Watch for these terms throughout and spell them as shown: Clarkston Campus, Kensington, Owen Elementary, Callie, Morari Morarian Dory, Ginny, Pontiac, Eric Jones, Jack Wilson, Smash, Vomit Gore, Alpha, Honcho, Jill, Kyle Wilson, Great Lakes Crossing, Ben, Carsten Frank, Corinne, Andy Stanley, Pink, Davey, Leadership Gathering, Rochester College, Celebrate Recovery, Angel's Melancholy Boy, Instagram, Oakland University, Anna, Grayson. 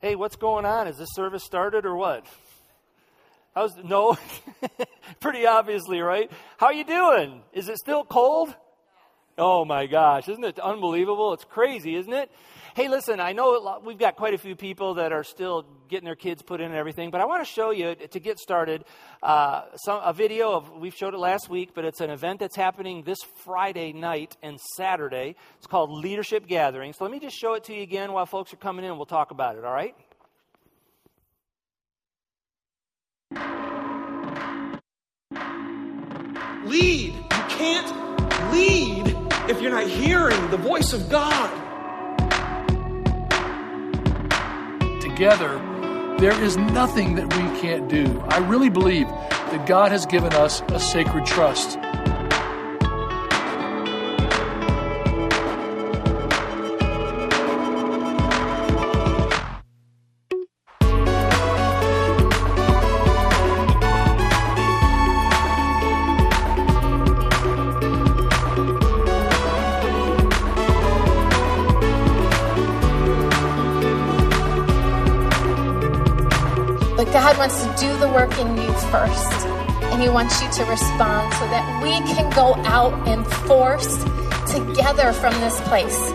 Hey, what's going on? Is this service started or what? No, pretty obviously, right? How you doing? Is it still cold? Oh my gosh, isn't it unbelievable? It's crazy, isn't it? Hey, listen, I know we've got quite a few people that are still getting their kids put in and everything, but I want to show you, to get started, a video of, we've showed it last week, but it's an event that's happening this Friday night and Saturday. It's called Leadership Gathering. So let me just show it to you again while folks are coming in. We'll talk about it, all right? Lead. You can't lead if you're not hearing the voice of God. Together, there is nothing that we can't do. I really believe that God has given us a sacred trust. God wants to do the work in you first, and He wants you to respond so that we can go out in force together from this place.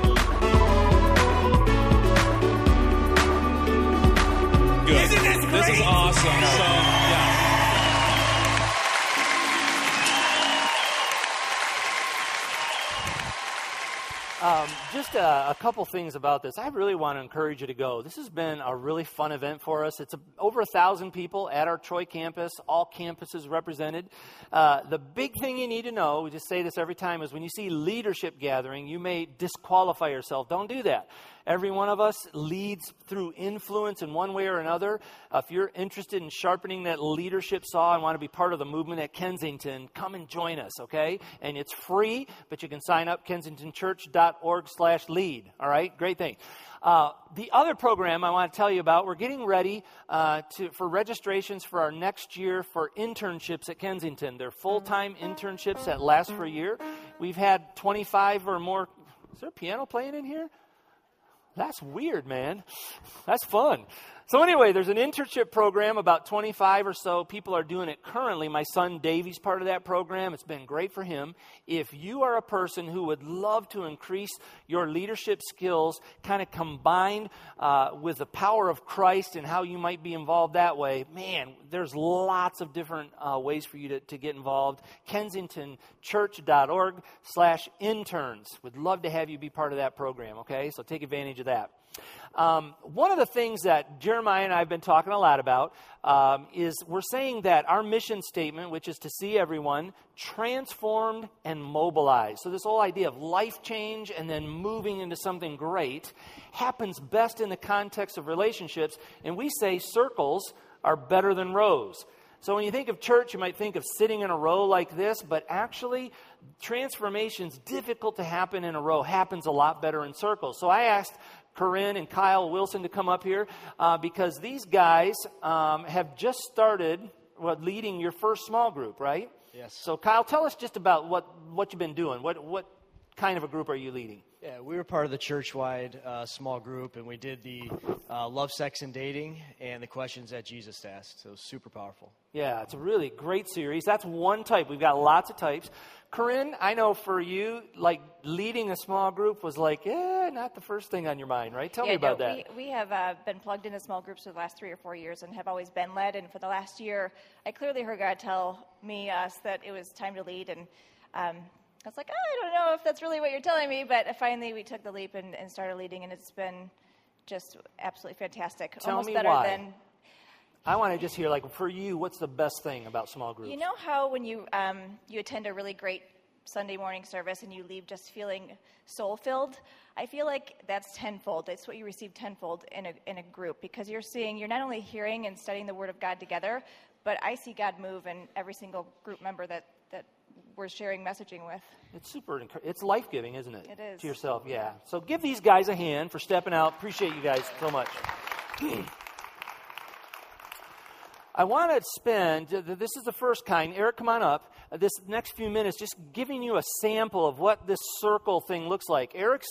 Good. Isn't this great? This is awesome. So, yeah. Just a couple things about this. I really want to encourage you to go. This has been a really fun event for us. It's over 1,000 people at our Troy campus, all campuses represented. The big thing you need to know, we just say this every time, is when you see Leadership Gathering, you may disqualify yourself. Don't do that. Every one of us leads through influence in one way or another. If you're interested in sharpening that leadership saw and want to be part of the movement at Kensington, come and join us, okay? And it's free, but you can sign up, KensingtonChurch.org/lead, all right? Great thing. The other program I want to tell you about, we're getting ready for registrations for our next year for internships at Kensington. They're full-time internships that last for a year. We've had 25 or more. Is there a piano playing in here? That's weird, man. That's fun. So anyway, there's an internship program, about 25 or so people are doing it currently. My son Davey's part of that program. It's been great for him. If you are a person who would love to increase your leadership skills, kind of combined with the power of Christ and how you might be involved that way, man, there's lots of different ways for you to get involved. KensingtonChurch.org/interns. Would love to have you be part of that program, okay? So take advantage of that. One of the things that Jeremiah and I have been talking a lot about is we're saying that our mission statement, which is to see everyone transformed and mobilized. So this whole idea of life change and then moving into something great happens best in the context of relationships. And we say circles are better than rows. So when you think of church, you might think of sitting in a row like this, but actually transformation's difficult to happen in a row, happens a lot better in circles. So I asked Corinne and Kyle Wilson to come up here because these guys have just started leading your first small group, right? Yes. So, Kyle, tell us just about what you've been doing. What kind of a group are you leading? Yeah, we were part of the church-wide small group, and we did the love, sex, and dating and the questions that Jesus asked. So super powerful. Yeah, it's a really great series. That's one type. We've got lots of types. Corinne, I know for you, like leading a small group was like, not the first thing on your mind, right? Tell me about that. We have been plugged into small groups for the last 3 or 4 years and have always been led. And for the last year, I clearly heard God tell us that it was time to lead. And I was like, I don't know if that's really what you're telling me. But finally, we took the leap and started leading. And it's been just absolutely fantastic. Tell Almost me better why. Than... I want to just hear, like, for you, what's the best thing about small groups? You know how when you attend a really great Sunday morning service and you leave just feeling soul-filled? I feel like that's tenfold. It's what you receive tenfold in a group because you're not only hearing and studying the Word of God together, but I see God move in every single group member that we're sharing messaging with. It's it's life-giving, isn't it? It is. To yourself, yeah. So give these guys a hand for stepping out. Appreciate you guys so much. I want to spend, this is the first kind, Eric, come on up, this next few minutes just giving you a sample of what this circle thing looks like. Eric's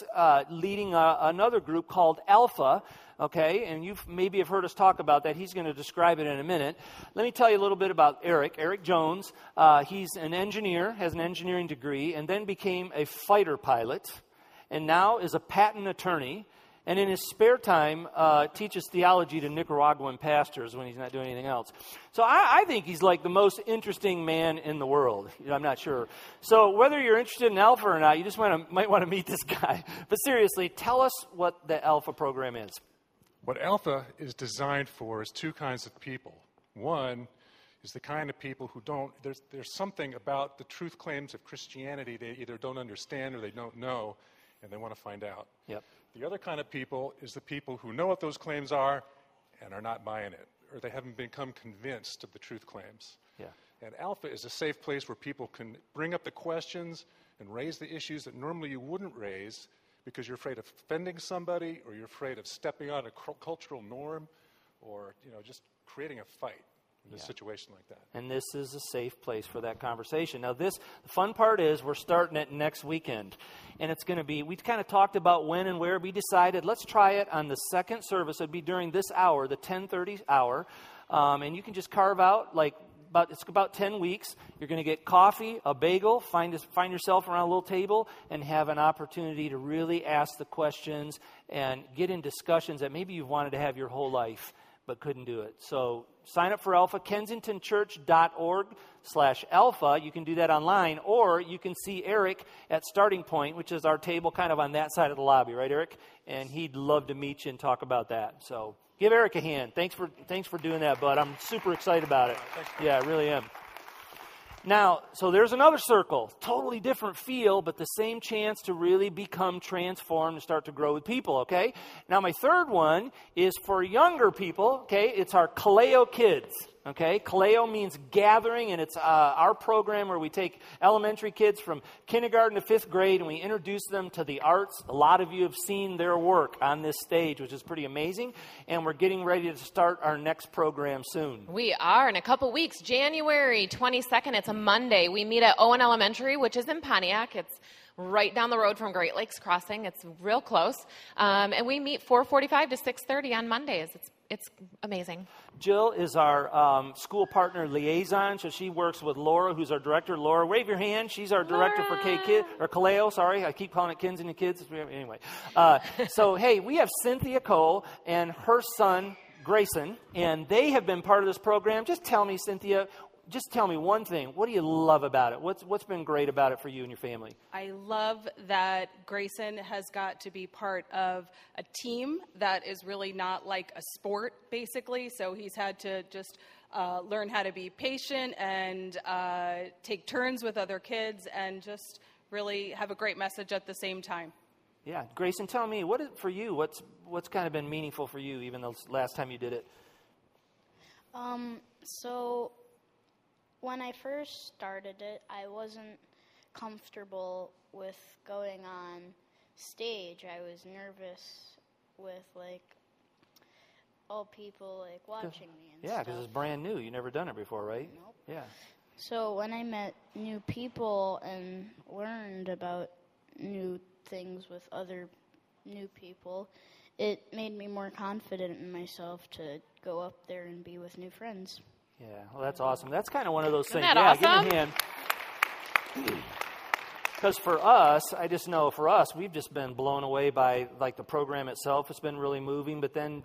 leading another group called Alpha, okay, and you maybe have heard us talk about that. He's going to describe it in a minute. Let me tell you a little bit about Eric, Eric Jones. He's an engineer, has an engineering degree, and then became a fighter pilot, and now is a patent attorney. And in his spare time, teaches theology to Nicaraguan pastors when he's not doing anything else. So I think he's like the most interesting man in the world. You know, I'm not sure. So whether you're interested in Alpha or not, you just might want to meet this guy. But seriously, tell us what the Alpha program is. What Alpha is designed for is two kinds of people. One is the kind of people who don't, there's something about the truth claims of Christianity they either don't understand or they don't know, and they want to find out. Yep. The other kind of people is the people who know what those claims are and are not buying it, or they haven't become convinced of the truth claims. Yeah. And Alpha is a safe place where people can bring up the questions and raise the issues that normally you wouldn't raise because you're afraid of offending somebody, or you're afraid of stepping on a cultural norm, or just creating a fight. In a situation like that. And this is a safe place for that conversation. Now, the fun part is we're starting it next weekend. And it's going to be, we kind of talked about when and where. We decided let's try it on the second service. It'd be during this hour, the 10:30 hour. And you can just carve out, it's about 10 weeks. You're going to get coffee, a bagel, find yourself around a little table, and have an opportunity to really ask the questions and get in discussions that maybe you've wanted to have your whole life but couldn't do it. So sign up for Alpha, KensingtonChurch.org/Alpha. You can do that online, or you can see Eric at Starting Point, which is our table kind of on that side of the lobby, right, Eric? And he'd love to meet you and talk about that. So give Eric a hand. Thanks for doing that, bud. I'm super excited about it. Yeah, I really am. Now, so there's another circle, totally different feel, but the same chance to really become transformed and start to grow with people, okay? Now, my third one is for younger people, okay? It's our Kaleo kids, okay? Kaleo means gathering, and it's our program where we take elementary kids from kindergarten to fifth grade, and we introduce them to the arts. A lot of you have seen their work on this stage, which is pretty amazing, and we're getting ready to start our next program soon. We are in a couple weeks, January 22nd. It's Monday. We meet at Owen Elementary, which is in Pontiac. It's right down the road from Great Lakes Crossing. It's real close. And we meet 4:45 to 6:30 on Mondays. It's amazing. Jill is our school partner liaison, so she works with Laura, who's our director. Laura, wave your hand. She's our director for Kaleo. Sorry, I keep calling it Kensington Kids. Anyway. So, hey, we have Cynthia Cole and her son, Grayson, and they have been part of this program. Just tell me one thing. What do you love about it? What's been great about it for you and your family? I love that Grayson has got to be part of a team that is really not like a sport, basically. So he's had to just learn how to be patient and take turns with other kids and just really have a great message at the same time. Yeah. Grayson, tell me, what's kind of been meaningful for you even the last time you did it? When I first started it, I wasn't comfortable with going on stage. I was nervous with, all people, watching me and stuff. Yeah, because it's brand new. You've never done it before, right? Nope. Yeah. So when I met new people and learned about new things with other new people, it made me more confident in myself to go up there and be with new friends. Yeah, well, that's awesome. That's kind of one of those things. Isn't that awesome? Give me a hand. Because for us, I just know for us, we've just been blown away by the program itself. It's been really moving, but then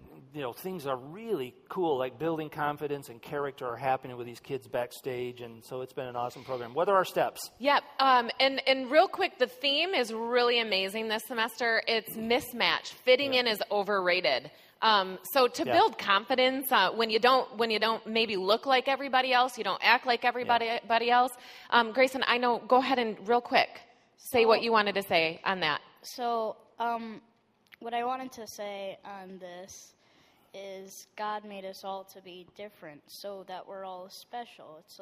things are really cool, building confidence and character are happening with these kids backstage, and so it's been an awesome program. What are our steps? Yep. And real quick, the theme is really amazing this semester. It's mismatch. Fitting in is overrated. So to build confidence, when you don't maybe look like everybody else, you don't act like everybody else. Grayson, I know, go ahead and real quick say what you wanted to say on that. So, what I wanted to say on this is God made us all to be different so that we're all special. It's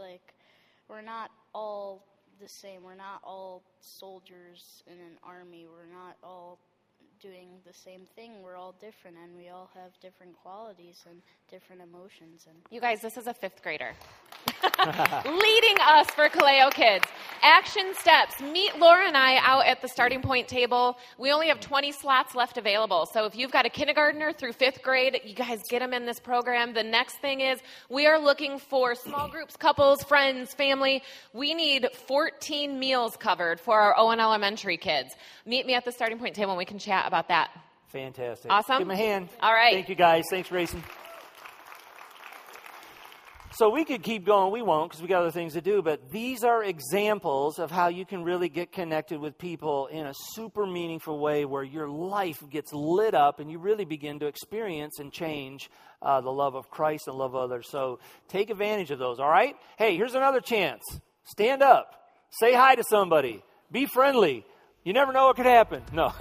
we're not all the same. We're not all soldiers in an army. We're not all doing the same thing. We're all different, and we all have different qualities and different emotions. And you guys, this is a fifth grader. Leading us for Kaleo Kids. Action steps. Meet Laura and I out at the starting point table. We only have 20 slots left available. So if you've got a kindergartner through fifth grade, you guys get them in this program. The next thing is we are looking for small groups, couples, friends, family. We need 14 meals covered for our Owen Elementary kids. Meet me at the starting point table and we can chat about that. Fantastic. Awesome. Give them a hand. All right. Thank you guys. Thanks, Grayson. So we could keep going. We won't because we got other things to do. But these are examples of how you can really get connected with people in a super meaningful way where your life gets lit up and you really begin to experience and change the love of Christ and love others. So take advantage of those, all right? Hey, here's another chance. Stand up. Say hi to somebody. Be friendly. You never know what could happen. No.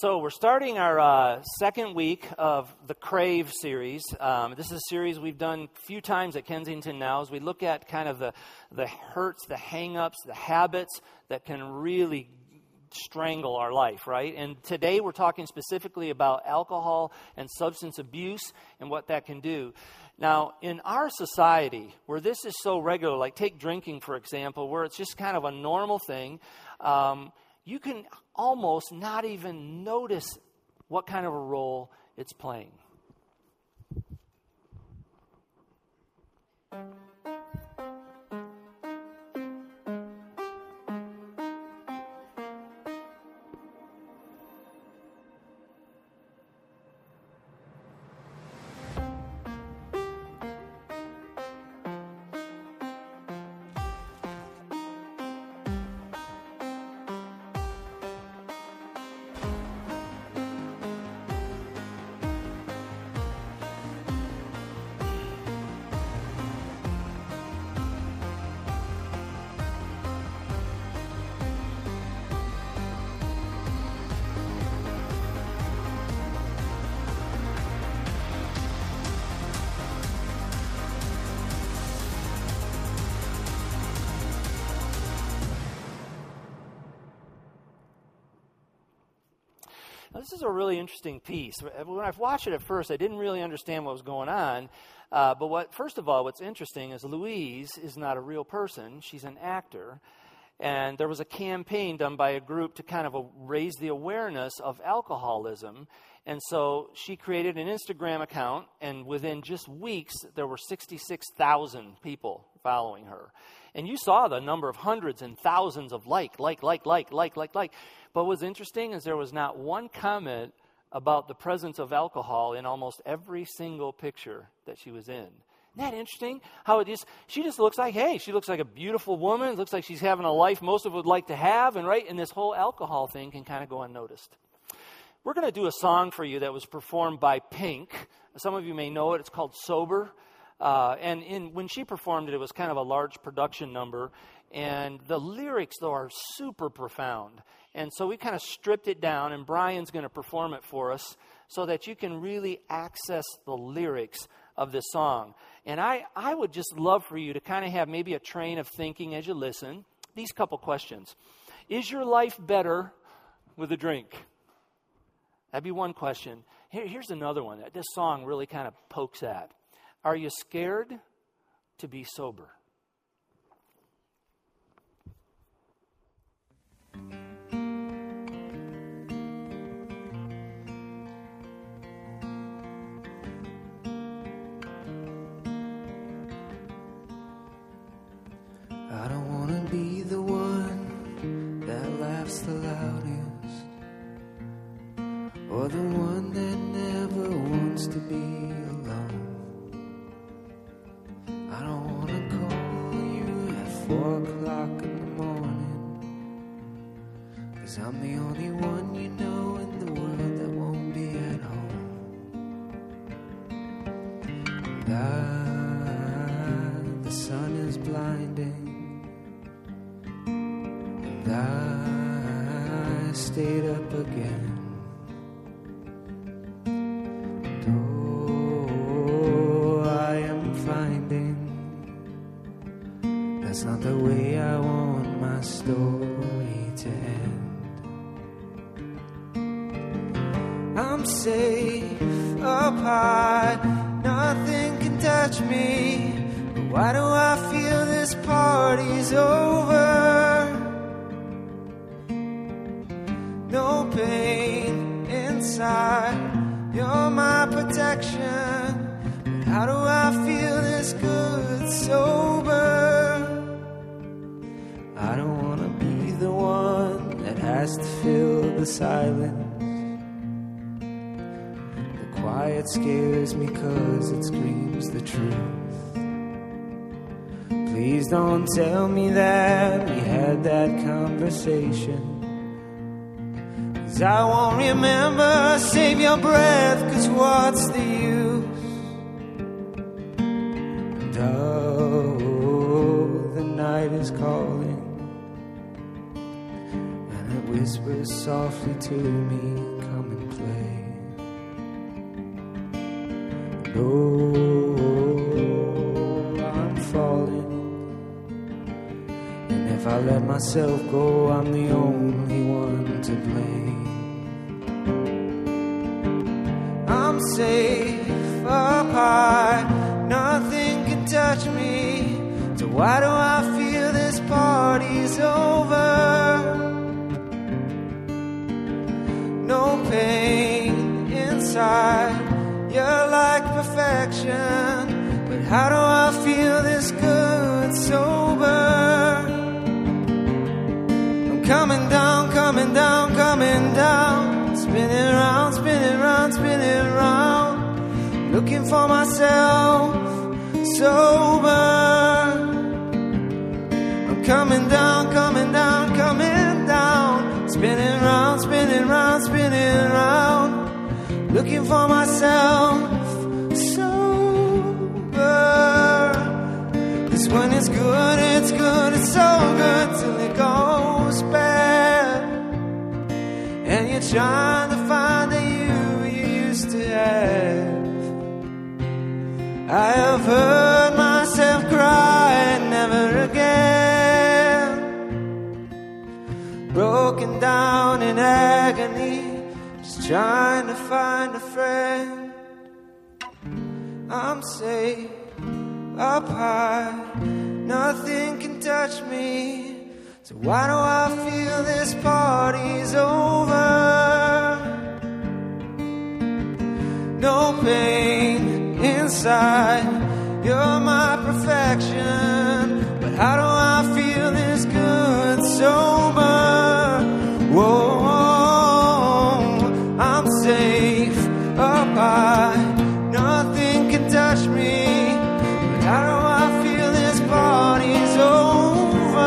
So we're starting our second week of the Crave series. This is a series we've done a few times at Kensington now as we look at kind of the hurts, the hang-ups, the habits that can really strangle our life, right? And today we're talking specifically about alcohol and substance abuse and what that can do. Now, in our society where this is so regular, like take drinking, for example, where it's just kind of a normal thing, you can almost not even notice what kind of a role it's playing. This is a really interesting piece. When I watched it at first, I didn't really understand what was going on. But what's interesting is Louise is not a real person. She's an actor. And there was a campaign done by a group to kind of raise the awareness of alcoholism. And so she created an Instagram account. And within just weeks, there were 66,000 people following her. And you saw the number of hundreds and thousands of like. But what's interesting is there was not one comment about the presence of alcohol in almost every single picture that she was in. Isn't that interesting? How she just looks like, hey, she looks like a beautiful woman. It looks like she's having a life most of us would like to have. And right, and this whole alcohol thing can kind of go unnoticed. We're going to do a song for you that was performed by Pink. Some of you may know it. It's called Sober. When she performed it, it was kind of a large production number. And the lyrics, though, are super profound. And so we kind of stripped it down, and Brian's going to perform it for us so that you can really access the lyrics of this song. And I would just love for you to kind of have maybe a train of thinking as you listen. These couple questions. Is your life better with a drink? That'd be one question. Here's another one that this song really kind of pokes at. Are you scared to be sober? I don't want to be the one that laughs the loudest, or the one that never wants to be alone. 'Cause I'm the only one you know in the world that won't be at home. And the sun is blinding. And I stayed up again. That's not the way I want my story to end. I'm safe apart, nothing can touch me. But why do I feel this party's over? No pain inside, you're my protection. But how do I feel this good sober? I don't want to be the one that has to fill the silence. The quiet scares me 'cause it screams the truth. Please don't tell me that we had that conversation, 'cause I won't remember. Save your breath, 'cause what's the use? And oh, the night is calling, whispers softly to me, come and play. And oh, I'm falling, and if I let myself go, I'm the only one to blame. I'm safe apart, nothing can touch me. So why do I feel this party's over? No pain inside, you're like perfection. But how do I feel this good sober? I'm coming down, coming down, coming down. Spinning round, spinning round, spinning round. Looking for myself sober. I'm coming down, coming down, coming down. Spinning round, spinning round, spinning round. Looking for myself sober. This one is good, it's good, it's so good till it goes bad. And you're trying to find the you used to have. I have heard myself cry, never again. Broken down in agony, just trying to find a friend. I'm safe apart, nothing can touch me. So why do I feel this party's over? No pain inside, you're my perfection. But how do I feel this good sober? Whoa, I'm safe apart, nothing can touch me. But how do I feel this party's over?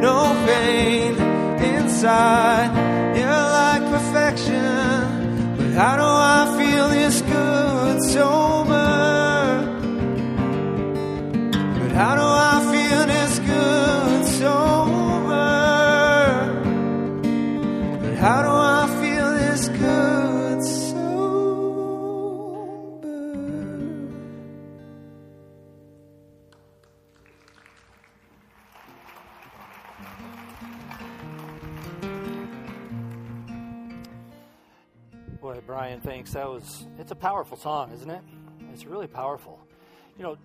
No pain inside, you're like perfection. But how do I feel this good sober? But how do I feel this good sober? How do I feel this good sober? Boy, Brian, thanks. It's a powerful song, isn't it? It's really powerful. You know,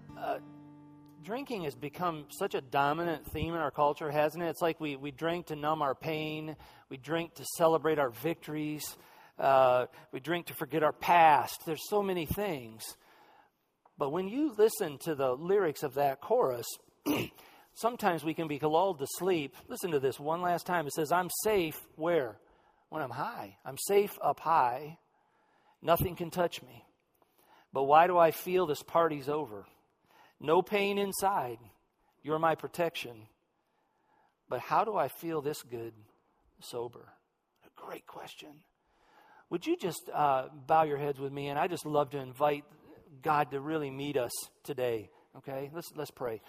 drinking has become such a dominant theme in our culture, hasn't it? It's like we drink to numb our pain. We drink to celebrate our victories. We drink to forget our past. There's so many things. But when you listen to the lyrics of that chorus, sometimes we can be lulled to sleep. Listen to this one last time. It says, I'm safe where? When I'm high. I'm safe up high. Nothing can touch me. But why do I feel this party's over? No pain inside. You're my protection. But how do I feel this good sober? A great question. Would you just bow your heads with me? And I just love to invite God to really meet us today. Okay, let's pray.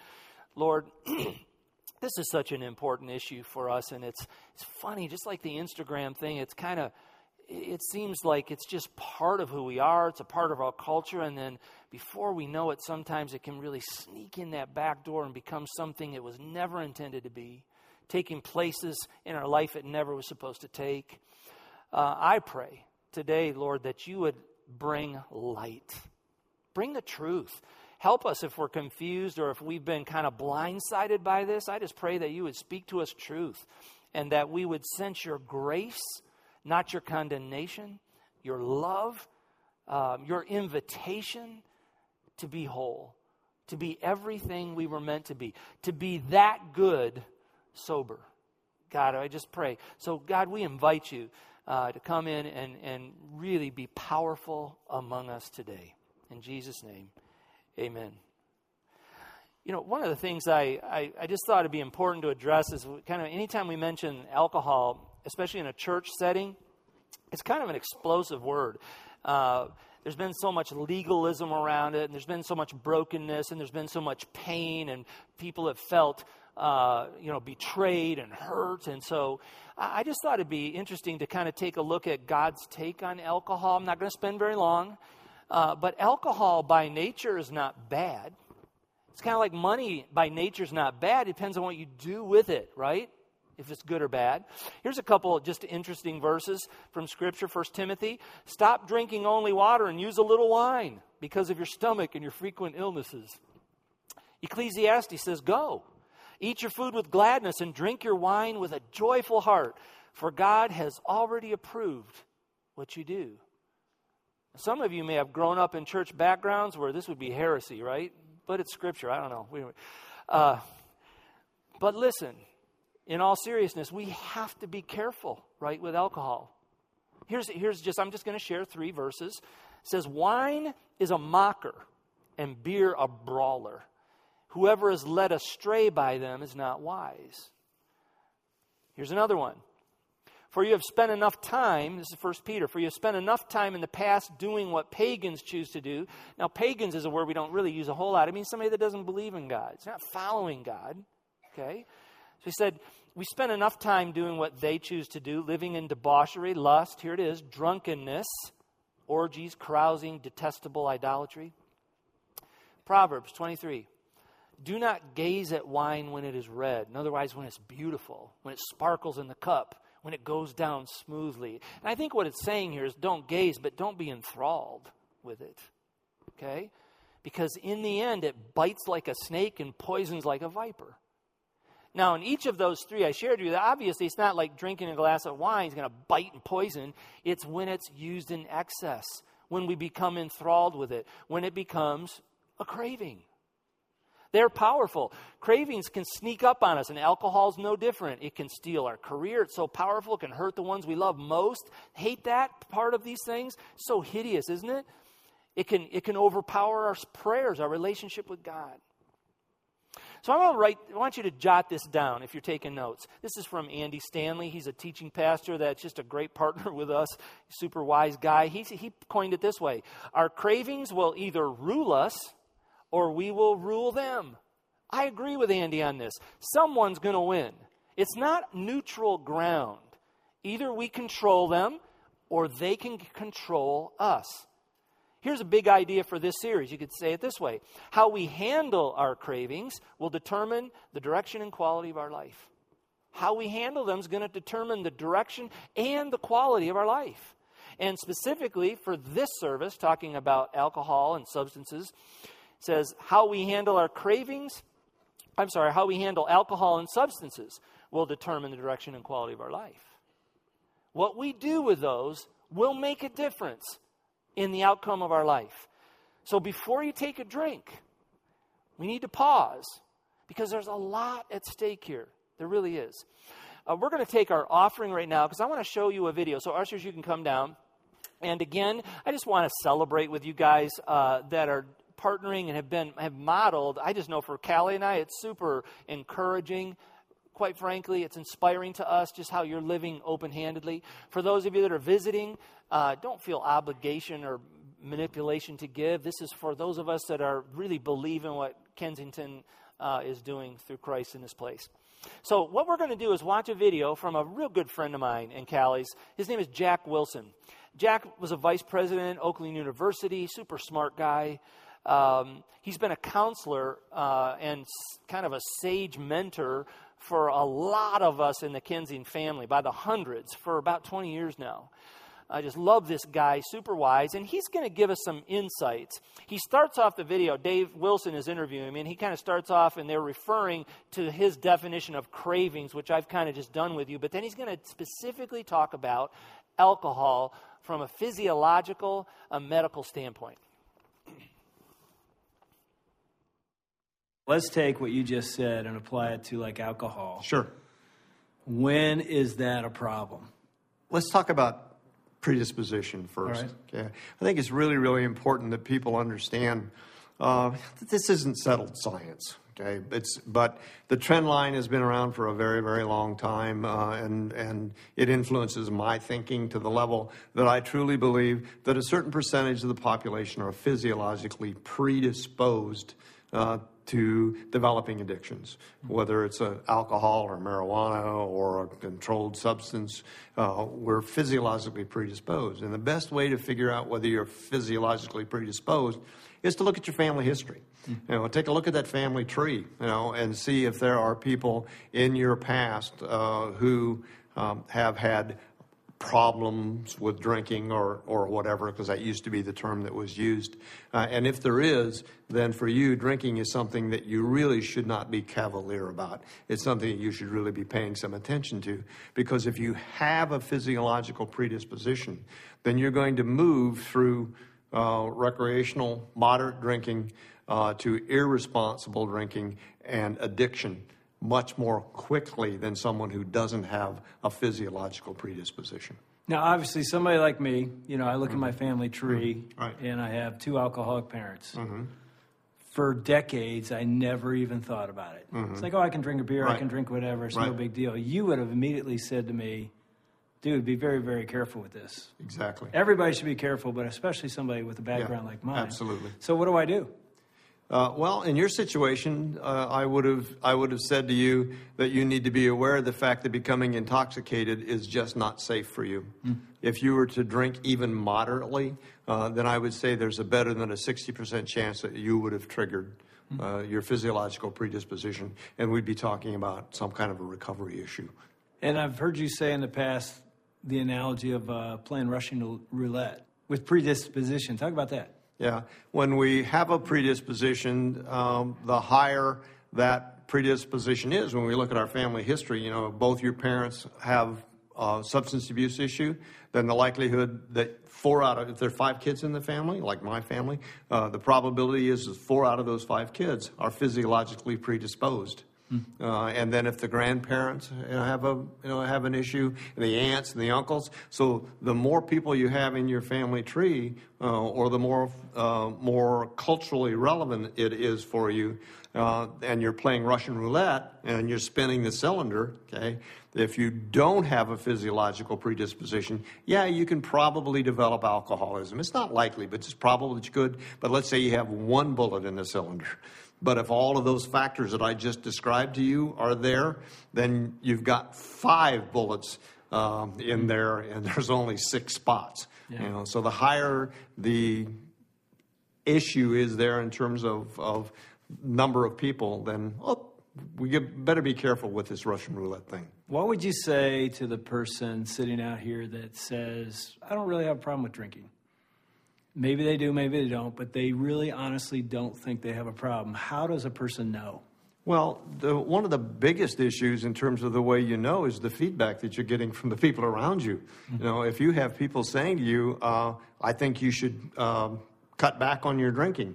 Lord, this is such an important issue for us, and it's funny, just like the Instagram thing. It's kind of, it seems like it's just part of who we are. It's a part of our culture, and then before we know it, sometimes it can really sneak in that back door and become something it was never intended to be, taking places in our life it never was supposed to take. I pray today, Lord, that you would bring light, bring the truth. Help us if we're confused or if we've been kind of blindsided by this. I just pray that you would speak to us truth and that we would sense your grace, not your condemnation, your love, your invitation to be whole, to be everything we were meant to be that good sober. God, I just pray. So, God, we invite you to come in and really be powerful among us today. In Jesus' name. Amen. You know, one of the things I just thought it'd be important to address is kind of anytime we mention alcohol, especially in a church setting, it's kind of an explosive word. There's been so much legalism around it, and there's been so much brokenness, and there's been so much pain, and people have felt, betrayed and hurt. And so I just thought it'd be interesting to kind of take a look at God's take on alcohol. I'm not going to spend very long. But alcohol by nature is not bad. It's kind of like money by nature is not bad. It depends on what you do with it, right? If it's good or bad. Here's a couple of just interesting verses from Scripture. 1 Timothy, stop drinking only water and use a little wine because of your stomach and your frequent illnesses. Ecclesiastes says, go. Eat your food with gladness and drink your wine with a joyful heart, for God has already approved what you do. Some of you may have grown up in church backgrounds where this would be heresy, right? But it's Scripture. I don't know. But listen, in all seriousness, we have to be careful, right, with alcohol. I'm just going to share 3 verses. It says, wine is a mocker and beer a brawler. Whoever is led astray by them is not wise. Here's another one. For you have spent enough time, this is 1 Peter, for you have spent enough time in the past doing what pagans choose to do. Now, pagans is a word we don't really use a whole lot. It means somebody that doesn't believe in God. It's not following God, okay? So he said, we spent enough time doing what they choose to do, living in debauchery, lust, here it is, drunkenness, orgies, carousing, detestable idolatry. Proverbs 23. Do not gaze at wine when it is red, and otherwise when it's beautiful, when it sparkles in the cup, when it goes down smoothly. And I think what it's saying here is don't gaze, but don't be enthralled with it. Okay? Because in the end, it bites like a snake and poisons like a viper. Now, in each of those 3 I shared with you, obviously it's not like drinking a glass of wine is going to bite and poison. It's when it's used in excess, when we become enthralled with it, when it becomes a craving. They're powerful. Cravings can sneak up on us, and alcohol's no different. It can steal our career. It's so powerful. It can hurt the ones we love most. Hate that part of these things. So hideous, isn't it? It can overpower our prayers, our relationship with God. So I want you to jot this down if you're taking notes. This is from Andy Stanley. He's a teaching pastor that's just a great partner with us. Super wise guy. He coined it this way. Our cravings will either rule us, or we will rule them. I agree with Andy on this. Someone's going to win. It's not neutral ground. Either we control them or they can control us. Here's a big idea for this series. You could say it this way. How we handle our cravings will determine the direction and quality of our life. How we handle them is going to determine the direction and the quality of our life. And specifically for this service, talking about alcohol and substances, says how we handle our cravings, how we handle alcohol and substances will determine the direction and quality of our life. What we do with those will make a difference in the outcome of our life. So before you take a drink, we need to pause because there's a lot at stake here. There really is. We're going to take our offering right now because I want to show you a video. So ushers, you can come down. And again, I just want to celebrate with you guys that are partnering and have modeled. I just know for Callie and I, it's super encouraging, quite frankly. It's inspiring to us just how you're living open-handedly. For those of you that are visiting, don't feel obligation or manipulation to give. This is for those of us that are really believe in what Kensington is doing through Christ in this place. So what we're going to do is watch a video from a real good friend of mine in Callie's. His name is Jack Wilson. Jack was a vice president at Oakland University, super smart guy. He's been a counselor and kind of a sage mentor for a lot of us in the Kensington family, by the hundreds, for about 20 years now. I just love this guy, super wise, and he's going to give us some insights. He starts off the video, Dave Wilson is interviewing him, and he kind of starts off, and they're referring to his definition of cravings, which I've kind of just done with you, but then he's going to specifically talk about alcohol from a physiological, a medical standpoint. Let's take what you just said and apply it to like alcohol. Sure. When is that a problem? Let's talk about predisposition first. Right. Okay. I think it's really, really important that people understand that this isn't settled science. Okay, but the trend line has been around for a very, very long time, and it influences my thinking to the level that I truly believe that a certain percentage of the population are physiologically predisposed to developing addictions, whether it's alcohol or marijuana or a controlled substance. We're physiologically predisposed. And the best way to figure out whether you're physiologically predisposed is to look at your family history. Mm-hmm. You know, take a look at that family tree, you know, and see if there are people in your past who have had problems with drinking or whatever, because that used to be the term that was used. And if there is, then for you, drinking is something that you really should not be cavalier about. It's something that you should really be paying some attention to, because if you have a physiological predisposition, then you're going to move through recreational, moderate drinking to irresponsible drinking and addiction much more quickly than someone who doesn't have a physiological predisposition. Now, obviously, somebody like me, you know, I look mm-hmm. at my family tree, mm-hmm. right. and I have two alcoholic parents. Mm-hmm. For decades, I never even thought about it. Mm-hmm. It's like, oh, I can drink a beer, right. I can drink whatever, it's right. no big deal. You would have immediately said to me, dude, be very, very careful with this. Exactly. Everybody should be careful, but especially somebody with a background like mine. Absolutely. So what do I do? Well, in your situation, I would have said to you that you need to be aware of the fact that becoming intoxicated is just not safe for you. Mm. If you were to drink even moderately, then I would say there's a better than a 60% chance that you would have triggered your physiological predisposition, and we'd be talking about some kind of a recovery issue. And I've heard you say in the past the analogy of playing Russian roulette with predisposition. Talk about that. Yeah. When we have a predisposition, the higher that predisposition is, when we look at our family history, you know, both your parents have a substance abuse issue, then the likelihood that if there are 5 kids in the family, like my family, the probability is that 4 out of those 5 kids are physiologically predisposed. Mm-hmm. And then if the grandparents have an issue, and the aunts and the uncles, so the more people you have in your family tree, or the more culturally relevant it is for you, and you're playing Russian roulette and you're spinning the cylinder. Okay, if you don't have a physiological predisposition, you can probably develop alcoholism. It's not likely, but it's probably good. But let's say you have 1 bullet in the cylinder. But if all of those factors that I just described to you are there, then you've got 5 bullets in there, and there's only 6 spots. Yeah. You know, so the higher the issue is there in terms of number of people, then we better be careful with this Russian roulette thing. What would you say to the person sitting out here that says, I don't really have a problem with drinking? Maybe they do, maybe they don't, but they really honestly don't think they have a problem. How does a person know? Well, one of the biggest issues in terms of the way you know is the feedback that you're getting from the people around you. Mm-hmm. You know, if you have people saying to you, I think you should cut back on your drinking,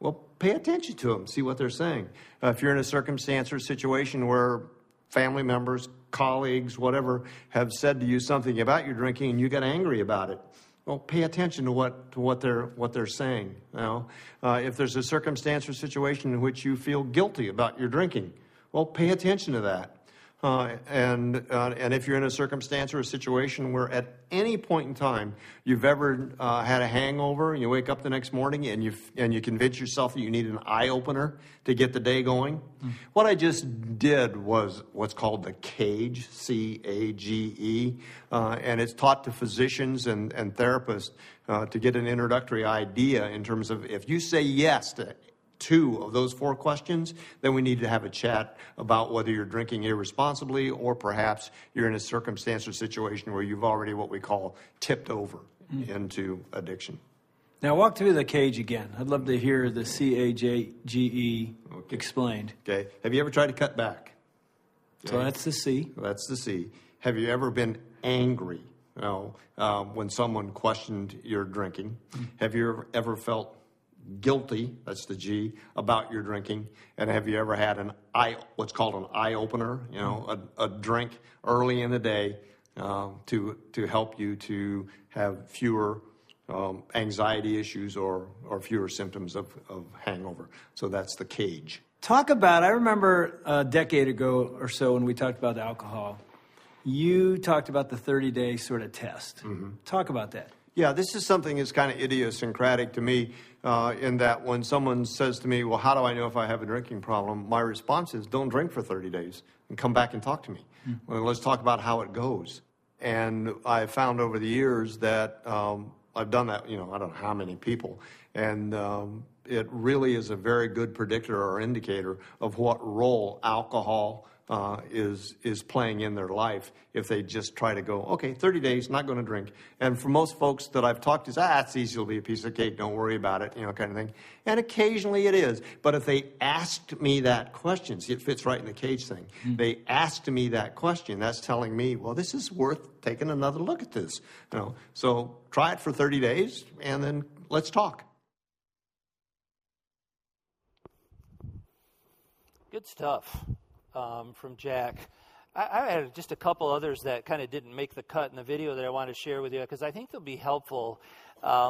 well, pay attention to them, see what they're saying. If you're in a circumstance or situation where family members, colleagues, whatever, have said to you something about your drinking and you got angry about it, well, pay attention to what they're saying. You know? If there's a circumstance or situation in which you feel guilty about your drinking, well, pay attention to that. And if you're in a circumstance or a situation where at any point in time you've ever had a hangover and you wake up the next morning and you convince yourself that you need an eye-opener to get the day going, what I just did was what's called the CAGE, C-A-G-E, and it's taught to physicians and therapists to get an introductory idea in terms of if you say yes to two of those four questions, then we need to have a chat about whether you're drinking irresponsibly or perhaps you're in a circumstance or situation where you've already what we call tipped over into addiction. Now walk through the CAGE again. I'd love to hear the C-A-G-E explained. Okay. Have you ever tried to cut back? Okay. So that's the C. That's the C. Have you ever been angry when someone questioned your drinking? Have you ever felt guilty, that's the G, about your drinking? And have you ever had what's called an eye-opener, a drink early in the day to help you to have fewer anxiety issues or fewer symptoms of hangover? So that's the CAGE. Talk about, I remember a decade ago or so when we talked about alcohol, you talked about the 30-day sort of test. Talk about that. Yeah, this is something that's kind of idiosyncratic to me in that when someone says to me, well, how do I know if I have a drinking problem? My response is, don't drink for 30 days and come back and talk to me. Well, let's talk about how it goes. And I've found over the years that I've done that, I don't know how many people. And it really is a very good predictor or indicator of what role alcohol is playing in their life if they just try to go, okay, 30 days, not going to drink. And for most folks that I've talked to, it's easy, it'll be a piece of cake, don't worry about it, kind of thing. And occasionally it is. But if they asked me that question, see, it fits right in the CAGE thing. They asked me that question. That's telling me, well, this is worth taking another look at this. So try it for 30 days, and then let's talk. Good stuff. From Jack. I had just a couple others that kind of didn't make the cut in the video that I want to share with you because I think they'll be helpful. Our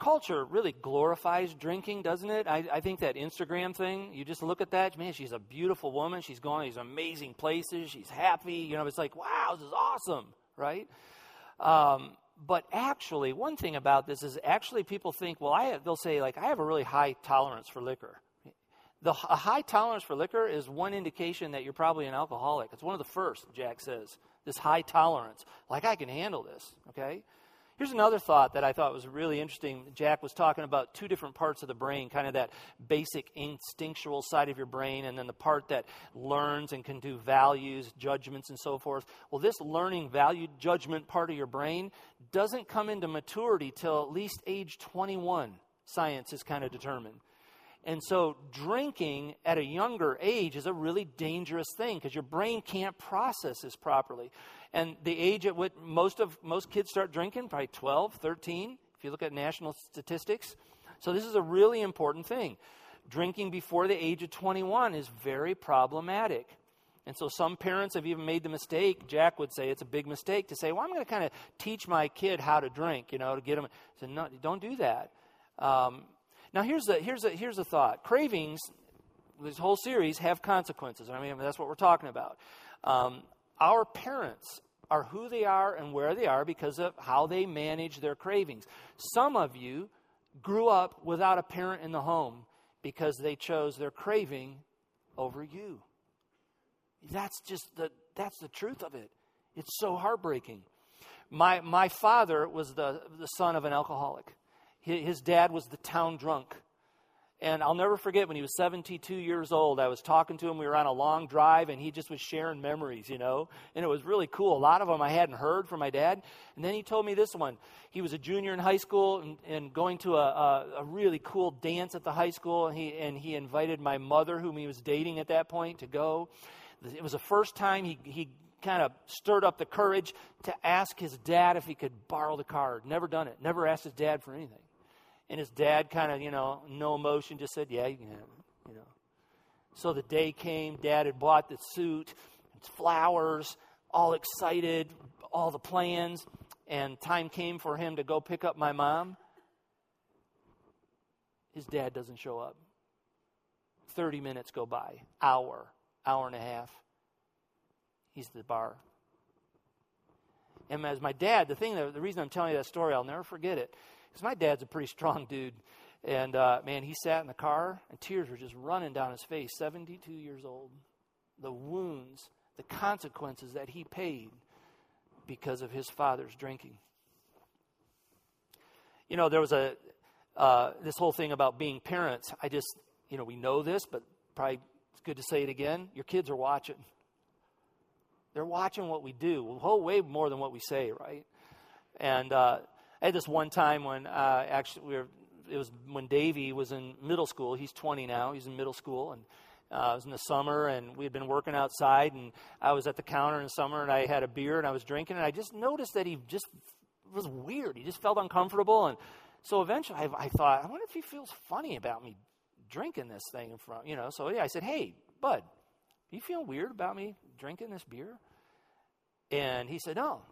culture really glorifies drinking, doesn't it? I think that Instagram thing, you just look at that, man, she's a beautiful woman. She's going to these amazing places. She's happy. It's like, wow, this is awesome, right? But actually, one thing about this is actually people think, well, they'll say, like, I have a really high tolerance for liquor. A high tolerance for liquor is one indication that you're probably an alcoholic. It's one of the first, Jack says, this high tolerance. Like, I can handle this, okay? Here's another thought that I thought was really interesting. Jack was talking about two different parts of the brain, kind of that basic instinctual side of your brain, and then the part that learns and can do values, judgments, and so forth. Well, this learning, value, judgment part of your brain doesn't come into maturity till at least age 21, science has kind of determined. And so drinking at a younger age is a really dangerous thing because your brain can't process this properly. And the age at which most kids start drinking, probably 12, 13, if you look at national statistics. So this is a really important thing. Drinking before the age of 21 is very problematic. And so some parents have even made the mistake, Jack would say it's a big mistake, to say, well, I'm going to kind of teach my kid how to drink, to get them. So no, don't do that. Now, here's a thought. Cravings, this whole series, have consequences. That's what we're talking about. Our parents are who they are and where they are because of how they manage their cravings. Some of you grew up without a parent in the home because they chose their craving over you. That's the truth of it. It's so heartbreaking. My father was the son of an alcoholic. His dad was the town drunk. And I'll never forget when he was 72 years old, I was talking to him. We were on a long drive, and he just was sharing memories, And it was really cool. A lot of them I hadn't heard from my dad. And then he told me this one. He was a junior in high school and going to a really cool dance at the high school. And he invited my mother, whom he was dating at that point, to go. It was the first time he kind of stirred up the courage to ask his dad if he could borrow the car. Never done it. Never asked his dad for anything. And his dad kind of, no emotion, just said, yeah, you can have it, So the day came, Dad had bought the suit, flowers, all excited, all the plans. And time came for him to go pick up my mom. His dad doesn't show up. 30 minutes go by, hour and a half. He's the bar. And as my dad, the reason I'm telling you that story, I'll never forget it, because my dad's a pretty strong dude. And, man, he sat in the car, and tears were just running down his face, 72 years old. The wounds, the consequences that he paid because of his father's drinking. You know, there was this whole thing about being parents. We know this, but probably it's good to say it again. Your kids are watching. They're watching what we do, a whole way more than what we say, right? And I had this one time when it was when Davey was in middle school. He's 20 now. He's in middle school, and it was in the summer, and we had been working outside, and I was at the counter in the summer, and I had a beer, and I was drinking, and I just noticed that he just was weird. He just felt uncomfortable, and so eventually I thought, I wonder if he feels funny about me drinking this thing in front, you know. So yeah, I said, hey, bud, do you feel weird about me drinking this beer? And he said, no.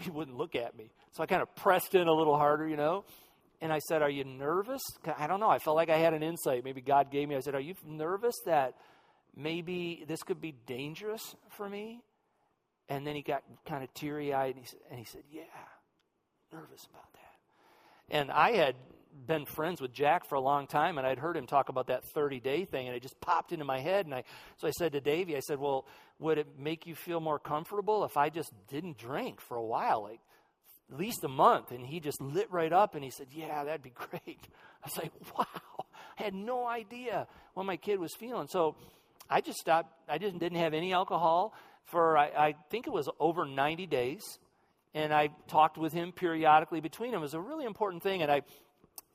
He wouldn't look at me. So I kind of pressed in a little harder, you know. And I said, are you nervous? I don't know. I felt like I had an insight. Maybe God gave me. I said, are you nervous that maybe this could be dangerous for me? And then he got kind of teary-eyed, and he said, yeah, nervous about that. And I had been friends with Jack for a long time, and I'd heard him talk about that 30-day thing, and it just popped into my head. So I said to Davey, I said, well, would it make you feel more comfortable if I just didn't drink for a while, like at least a month? And he just lit right up, and he said, yeah, that'd be great. I was like, wow, I had no idea what my kid was feeling. So I just stopped. I just didn't have any alcohol for, I think it was over 90 days. And I talked with him periodically between them. It was a really important thing. And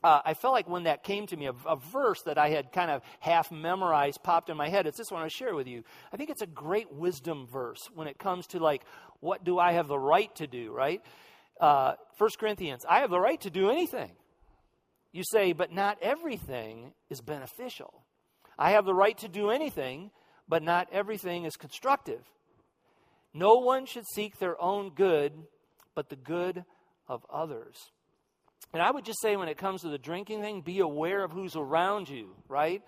I felt like when that came to me, a verse that I had kind of half memorized popped in my head. It's this one I share with you. I think it's a great wisdom verse when it comes to, like, what do I have the right to do, right? 1 Corinthians, I have the right to do anything. You say, but not everything is beneficial. I have the right to do anything, but not everything is constructive. No one should seek their own good, but the good of others. And I would just say, when it comes to the drinking thing, be aware of who's around you, right?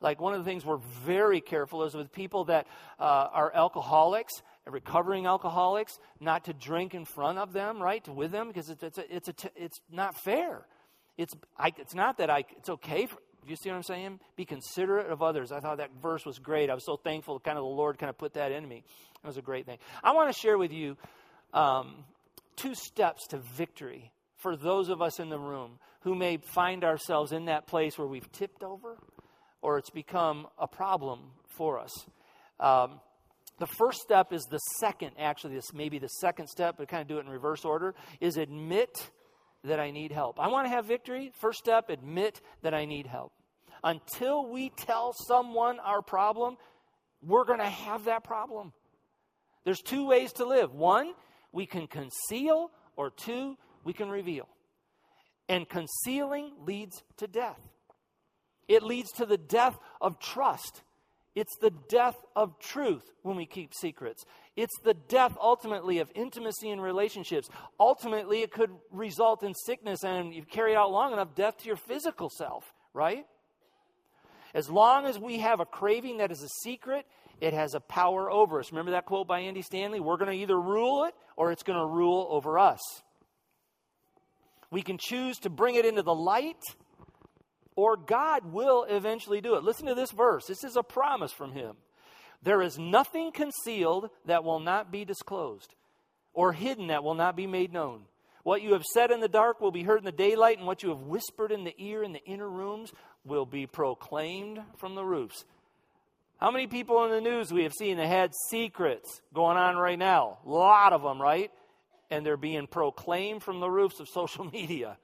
Like, one of the things we're very careful is with people that are alcoholics and recovering alcoholics, not to drink in front of them, right, with them, because it's not fair. It's okay for, you see what I'm saying? Be considerate of others. I thought that verse was great. I was so thankful. Kind of the Lord kind of put that in me. It was a great thing. I want to share with you 2 steps to victory for those of us in the room who may find ourselves in that place where we've tipped over or it's become a problem for us. The first step is the second, actually. This may be the second step, but kind of do it in reverse order, is admit that I need help. I want to have victory. First step, admit that I need help. Until we tell someone our problem, we're going to have that problem. There's 2 ways to live. 1, we can conceal, or 2, we can reveal. And concealing leads to death. It leads to the death of trust. It's the death of truth when we keep secrets. It's the death, ultimately, of intimacy and relationships. Ultimately, it could result in sickness, and if you carry it out long enough, death to your physical self, right? As long as we have a craving that is a secret, it has a power over us. Remember that quote by Andy Stanley? We're going to either rule it or it's going to rule over us. We can choose to bring it into the light, or God will eventually do it. Listen to this verse. This is a promise from him. There is nothing concealed that will not be disclosed, or hidden that will not be made known. What you have said in the dark will be heard in the daylight, and what you have whispered in the ear in the inner rooms will be proclaimed from the roofs. How many people in the news we have seen that had secrets going on right now? A lot of them, right? And they're being proclaimed from the roofs of social media.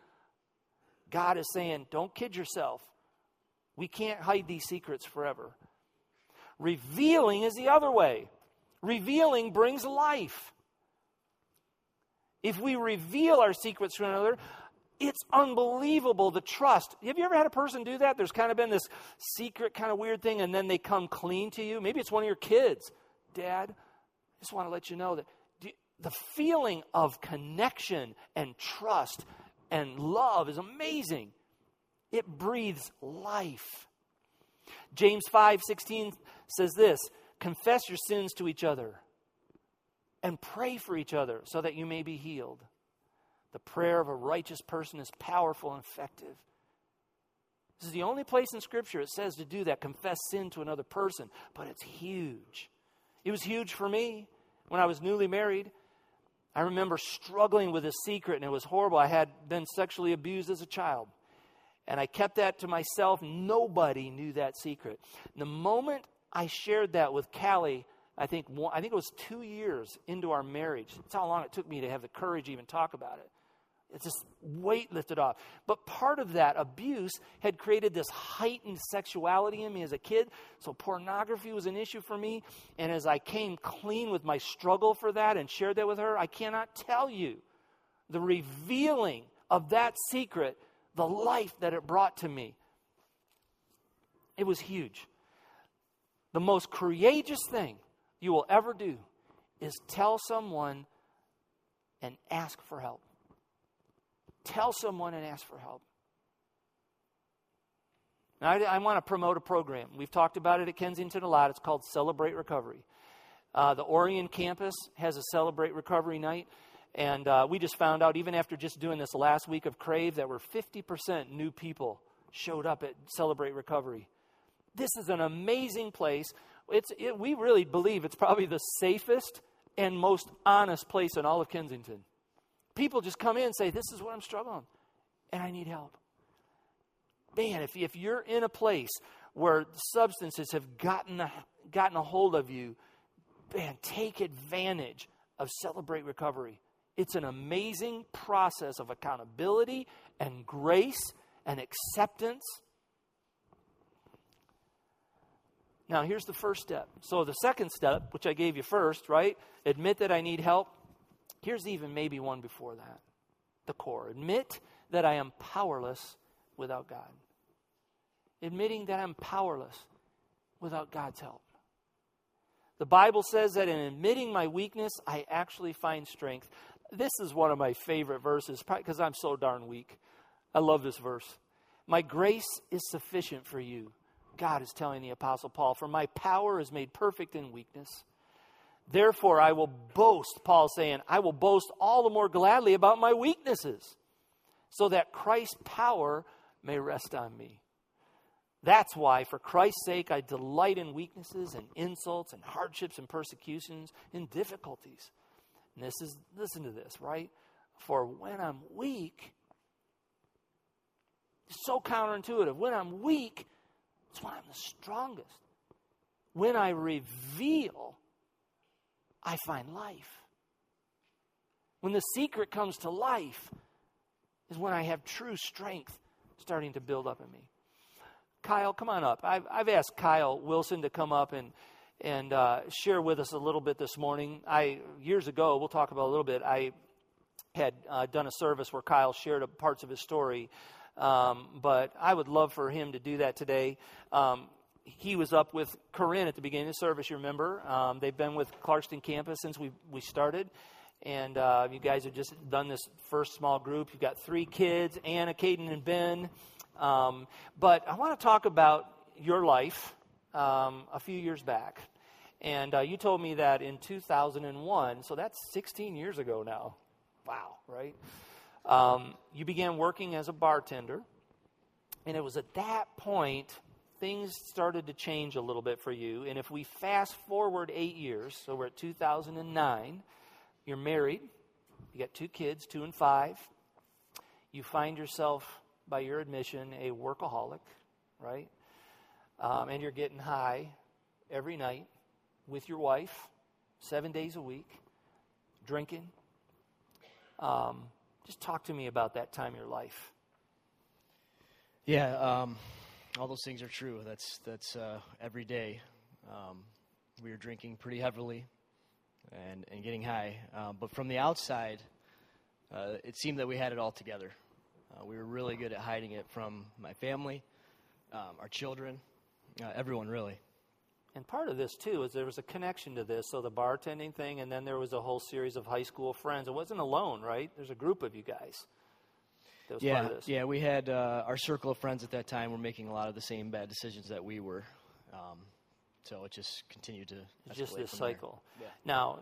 God is saying, don't kid yourself. We can't hide these secrets forever. Revealing is the other way. Revealing brings life. If we reveal our secrets to another, it's unbelievable, the trust. Have you ever had a person do that? There's kind of been this secret kind of weird thing, and then they come clean to you. Maybe it's one of your kids. Dad, I just want to let you know that the feeling of connection and trust and love is amazing. It breathes life. James 5:16 says this, confess your sins to each other, and pray for each other so that you may be healed. The prayer of a righteous person is powerful and effective. This is the only place in Scripture it says to do that, confess sin to another person, but it's huge. It was huge for me when I was newly married. I remember struggling with this secret, and it was horrible. I had been sexually abused as a child, and I kept that to myself. Nobody knew that secret. The moment I shared that with Callie, I think it was 2 years into our marriage. That's how long it took me to have the courage to even talk about it. It's just weight lifted off. But part of that abuse had created this heightened sexuality in me as a kid. So pornography was an issue for me. And as I came clean with my struggle for that and shared that with her, I cannot tell you the revealing of that secret, the life that it brought to me. It was huge. The most courageous thing you will ever do is tell someone and ask for help. Tell someone and ask for help. Now, I want to promote a program. We've talked about it at Kensington a lot. It's called Celebrate Recovery. The Orion campus has a Celebrate Recovery night. And we just found out, even after just doing this last week of Crave, that we're 50% new people showed up at Celebrate Recovery. This is an amazing place. We really believe it's probably the safest and most honest place in all of Kensington. People just come in and say, this is what I'm struggling with, and I need help. Man, if you're in a place where substances have gotten a hold of you, man, take advantage of Celebrate Recovery. It's an amazing process of accountability and grace and acceptance. Now, here's the first step. So the second step, which I gave you first, right? Admit that I need help. Here's even maybe one before that, the core. Admit that I am powerless without God. Admitting that I'm powerless without God's help. The Bible says that in admitting my weakness, I actually find strength. This is one of my favorite verses, probably because I'm so darn weak. I love this verse. My grace is sufficient for you, God is telling the Apostle Paul, for my power is made perfect in weakness. Therefore, I will boast, Paul's saying, I will boast all the more gladly about my weaknesses so that Christ's power may rest on me. That's why, for Christ's sake, I delight in weaknesses and insults and hardships and persecutions and difficulties. And listen to this, right? For when I'm weak, it's so counterintuitive. When I'm weak, that's when I'm the strongest. When I reveal, I find life. When the secret comes to life is when I have true strength starting to build up in me. Kyle, come on up. I've asked Kyle Wilson to come up and share with us a little bit this morning. Years ago, we'll talk about a little bit, I had done a service where Kyle shared parts of his story, but I would love for him to do that today. He was up with Corinne at the beginning of the service, you remember. They've been with Clarkston Campus since we started. And you guys have just done this first small group. You've got 3 kids, Anna, Caden, and Ben. But I want to talk about your life a few years back. And you told me that in 2001, so that's 16 years ago now. Wow, right? You began working as a bartender. And it was at that point things started to change a little bit for you. And if we fast forward 8 years, so we're at 2009, you're married, you got 2 kids, 2 and 5. You find yourself, by your admission, a workaholic, right? And you're getting high every night with your wife, 7 days a week, drinking. Just talk to me about that time in your life. Yeah, all those things are true. That's every day. We were drinking pretty heavily and getting high. But from the outside, it seemed that we had it all together. We were really good at hiding it from my family, our children, everyone really. And part of this, too, is there was a connection to this. So the bartending thing, and then there was a whole series of high school friends. It wasn't alone, right? There's a group of you guys. Yeah, part of this. Yeah, we had our circle of friends at that time were making a lot of the same bad decisions that we were. So it just continued to escalate. Just this cycle. Yeah. Now,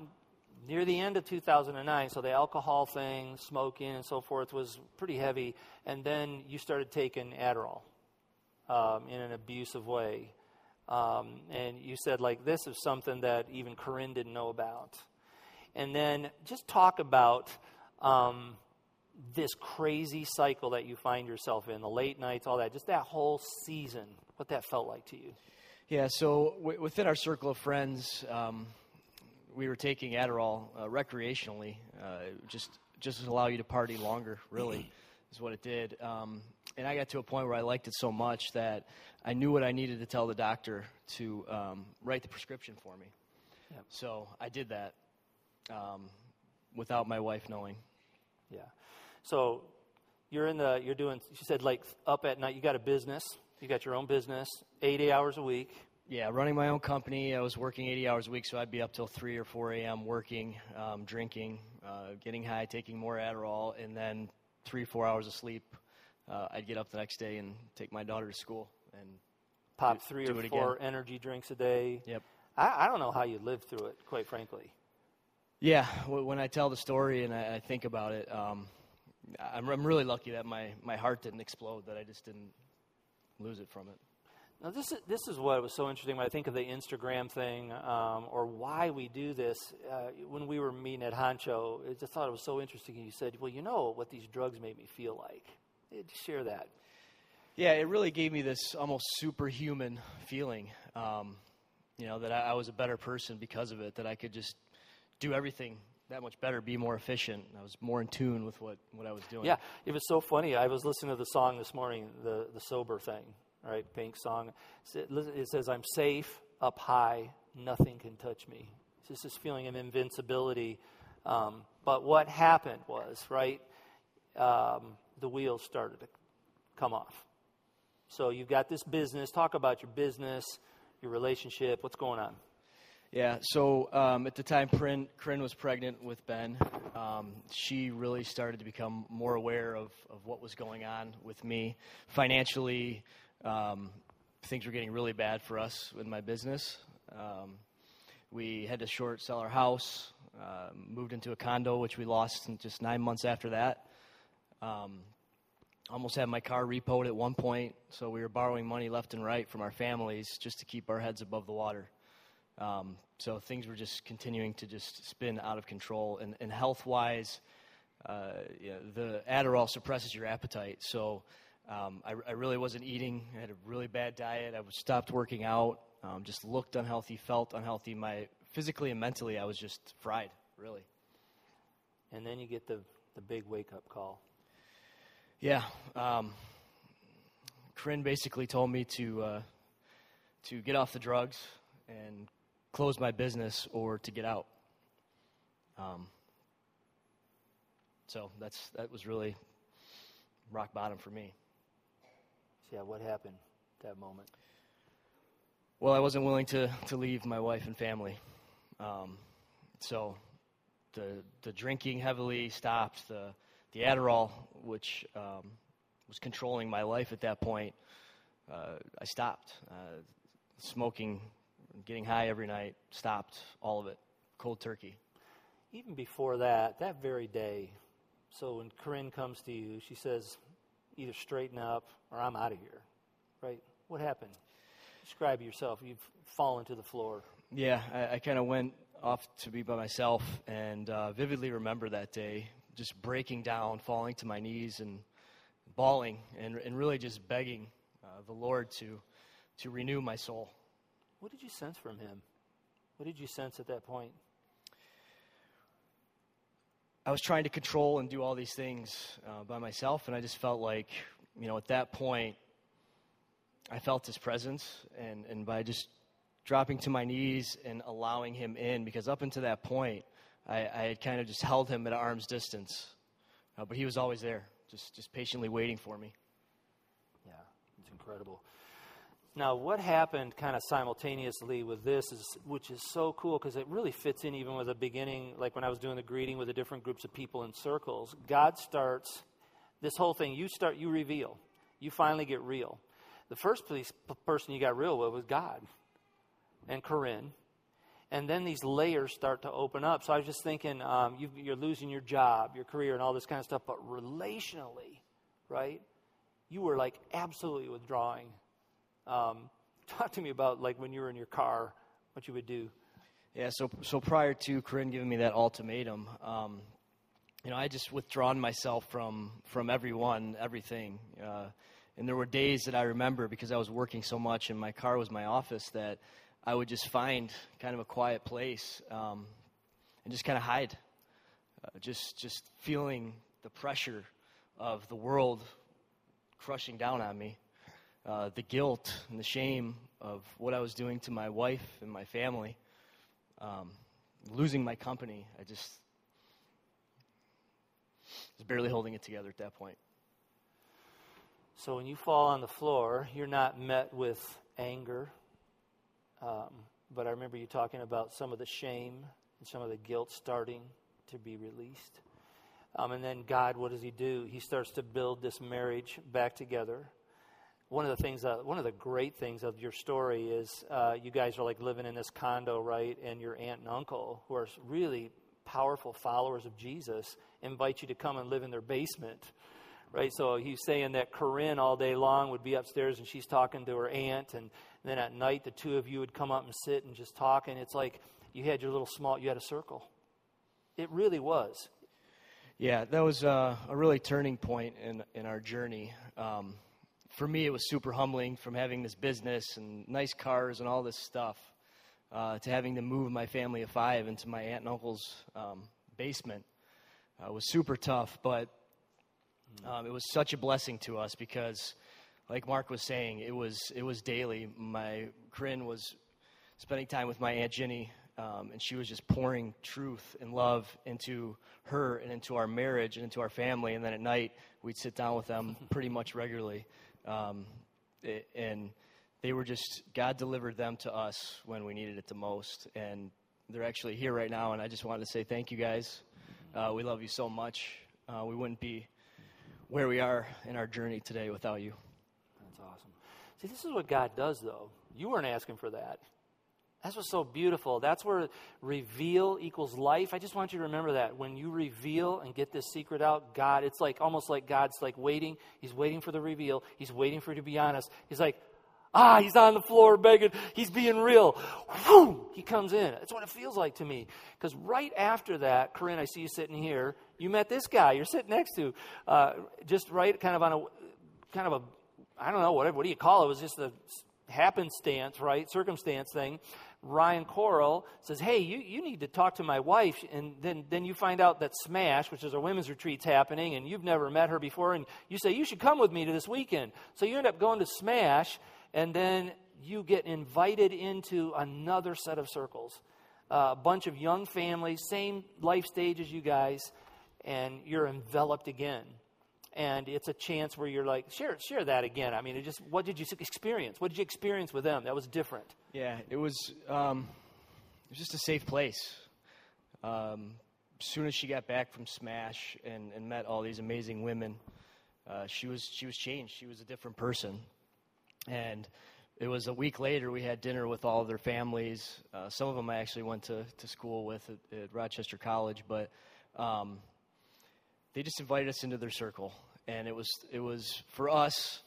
near the end of 2009, so the alcohol thing, smoking, and so forth was pretty heavy. And then you started taking Adderall in an abusive way. And you said, like, this is something that even Corinne didn't know about. And then just talk about this crazy cycle that you find yourself in, the late nights, all that, just that whole season, what that felt like to you. Yeah, so within our circle of friends, we were taking Adderall recreationally, just to allow you to party longer, really, is what it did. And I got to a point where I liked it so much that I knew what I needed to tell the doctor to write the prescription for me. Yep. So I did that without my wife knowing. Yeah. So you're doing, she said, like, up at night. You got a business. You got your own business, 80 hours a week. Yeah, running my own company. I was working 80 hours a week, so I'd be up till 3 or 4 a.m. working, drinking, getting high, taking more Adderall, and then 3-4 hours of sleep. I'd get up the next day and take my daughter to school and pop three or four energy drinks a day. Yep. I don't know how you lived through it, quite frankly. Yeah, when I tell the story and I think about it, I'm really lucky that my heart didn't explode, that I just didn't lose it from it. Now, this is what was so interesting when I think of the Instagram thing, or why we do this. When we were meeting at Honcho, I just thought it was so interesting. You said, well, you know what these drugs made me feel like. Share that. Yeah, it really gave me this almost superhuman feeling, that I was a better person because of it, that I could just do everything that much better, be more efficient. I was more in tune with what I was doing. Yeah, it was so funny. I was listening to the song this morning, the Sober thing. Right, Pink song. It says, I'm safe, up high, nothing can touch me. It's just this feeling of invincibility. But what happened was, right, the wheels started to come off. So you've got this business. Talk about your business, your relationship. What's going on? Yeah, so at the time, Corinne was pregnant with Ben. She really started to become more aware of what was going on with me financially. Things were getting really bad for us in my business. We had to sell our house, moved into a condo, which we lost in just 9 months after that. Almost had my car repoed at one point, so we were borrowing money left and right from our families just to keep our heads above the water. So things were just continuing to just spin out of control. And health-wise, the Adderall suppresses your appetite, so... I really wasn't eating. I had a really bad diet. I stopped working out, just looked unhealthy, felt unhealthy. Physically and mentally, I was just fried, really. And then you get the big wake-up call. Yeah. Corinne basically told me to get off the drugs and close my business or to get out. So that was really rock bottom for me. Yeah, what happened at that moment? Well, I wasn't willing to leave my wife and family. So the drinking heavily stopped. The Adderall, which was controlling my life at that point, I stopped. Smoking, getting high every night, stopped all of it, cold turkey. Even before that very day, so when Corinne comes to you, she says, either straighten up or I'm out of here, right? What happened? Describe yourself. You've fallen to the floor. Yeah, I kind of went off to be by myself and vividly remember that day, just breaking down, falling to my knees and bawling and really just begging the Lord to renew my soul. What did you sense from him? What did you sense at that point? I was trying to control and do all these things by myself, and I just felt like, at that point, I felt his presence, and by just dropping to my knees and allowing him in, because up until that point, I had kind of just held him at arm's distance, but he was always there, just patiently waiting for me. Yeah, it's incredible. Now, what happened kind of simultaneously with this, which is so cool because it really fits in even with the beginning, like when I was doing the greeting with the different groups of people in circles, God starts this whole thing. You reveal. You finally get real. The first person you got real with was God. and Corinne. And then these layers start to open up. So I was just thinking, you're losing your job, your career, and all this kind of stuff. But relationally, right, you were like absolutely withdrawing. Talk to me about like when you were in your car, what you would do. Yeah, so prior to Corinne giving me that ultimatum, I just withdrawn myself from everyone, everything. And there were days that I remember, because I was working so much and my car was my office, that I would just find kind of a quiet place and just kind of hide. Just feeling the pressure of the world crushing down on me. The guilt and the shame of what I was doing to my wife and my family. Losing my company, I just was barely holding it together at that point. So when you fall on the floor, you're not met with anger. But I remember you talking about some of the shame and some of the guilt starting to be released. And then God, what does he do? He starts to build this marriage back together. One of the great things of your story is you guys are like living in this condo, right? And your aunt and uncle, who are really powerful followers of Jesus, invite you to come and live in their basement, right? So he's saying that Corinne all day long would be upstairs and she's talking to her aunt, and then at night the two of you would come up and sit and just talk, and it's like you had a circle. It really was. Yeah, that was a really turning point in our journey. For me, it was super humbling, from having this business and nice cars and all this stuff to having to move my family of five into my aunt and uncle's basement. It was super tough, but it was such a blessing to us because, like Mark was saying, it was daily. Corinne was spending time with my Aunt Ginny, and she was just pouring truth and love into her and into our marriage and into our family. And then at night, we'd sit down with them pretty much regularly. And they were just, God delivered them to us when we needed it the most. And they're actually here right now, and I just wanted to say thank you guys. We love you so much. We wouldn't be where we are in our journey today without you. Awesome. See, this is what God does, though. You weren't asking for that. That's what's so beautiful. That's where reveal equals life. I just want you to remember that. When you reveal and get this secret out, God, it's like almost like God's like waiting. He's waiting for the reveal. He's waiting for you to be honest. He's like, he's on the floor begging. He's being real. Whew, he comes in. That's what it feels like to me. Because right after that, Corinne, I see you sitting here. You met this guy you're sitting next to. Just right kind of a I don't know, what do you call it? It was just a happenstance, right? Circumstance thing. Ryan Coral says, hey, you need to talk to my wife. And then you find out that Smash, which is a women's retreat's happening, and you've never met her before. And you say, you should come with me to this weekend. So you end up going to Smash, and then you get invited into another set of circles. A bunch of young families, same life stage as you guys, and you're enveloped again. And it's a chance where you're like, share that again. I mean, it just, what did you experience? What did you experience with them that was different? Yeah, it was just a safe place. As soon as she got back from Smash and met all these amazing women, she was changed. She was a different person. And it was a week later we had dinner with all of their families. Some of them I actually went to school with at Rochester College, but they just invited us into their circle, and it was for us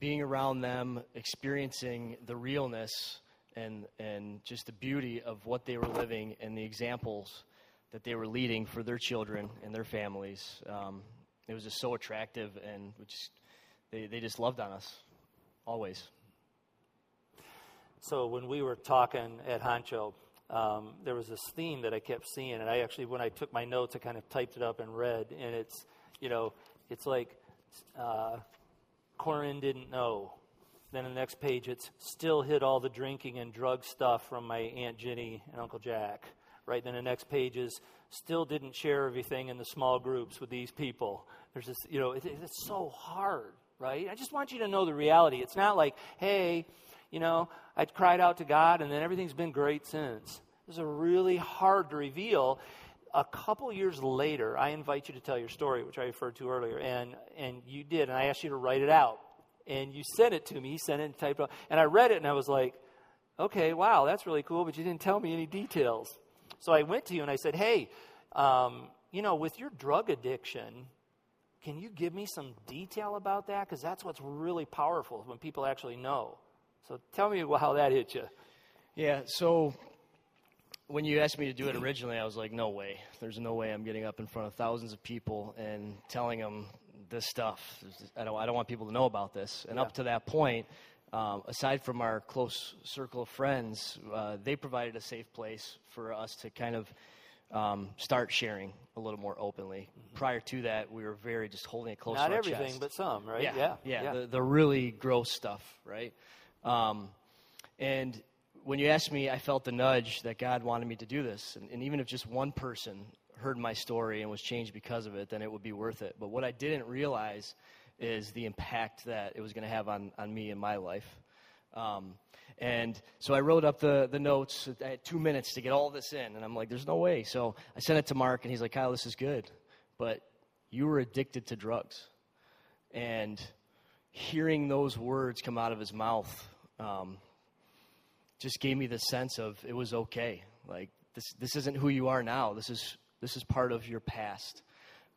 being around them, experiencing the realness and just the beauty of what they were living and the examples that they were leading for their children and their families. It was just so attractive, and they just loved on us always. So when we were talking at Honcho, there was this theme that I kept seeing, and I actually, when I took my notes, I kind of typed it up and read, and it's, it's like Corinne didn't know. Then on the next page, it's still hid all the drinking and drug stuff from my Aunt Ginny and Uncle Jack, right? Then the next page is still didn't share everything in the small groups with these people. There's this, it's so hard, right? I just want you to know the reality. It's not like, hey, I cried out to God, and then everything's been great since. It was a really hard to reveal. A couple years later, I invite you to tell your story, which I referred to earlier, and you did, and I asked you to write it out. And you sent it to me. You sent it and typed it out. And I read it, and I was like, okay, wow, that's really cool, but you didn't tell me any details. So I went to you and I said, hey, with your drug addiction, can you give me some detail about that? Because that's what's really powerful when people actually know. So tell me how that hit you. Yeah, so when you asked me to do it originally, I was like, no way. There's no way I'm getting up in front of thousands of people and telling them this stuff. I don't want people to know about this. And up to that point, aside from our close circle of friends, they provided a safe place for us to kind of start sharing a little more openly. Mm-hmm. Prior to that, we were very just holding it close to our chest. Not everything, but some, right? Yeah. The really gross stuff, right? And when you asked me, I felt the nudge that God wanted me to do this. And even if just one person heard my story and was changed because of it, then it would be worth it. But what I didn't realize is the impact that it was going to have on me and my life. And so I wrote up the notes. I had 2 minutes to get all this in. And I'm like, there's no way. So I sent it to Mark, and he's like, Kyle, this is good. But you were addicted to drugs. And hearing those words come out of his mouth just gave me the sense of it was okay. Like, this isn't who you are now. This is part of your past.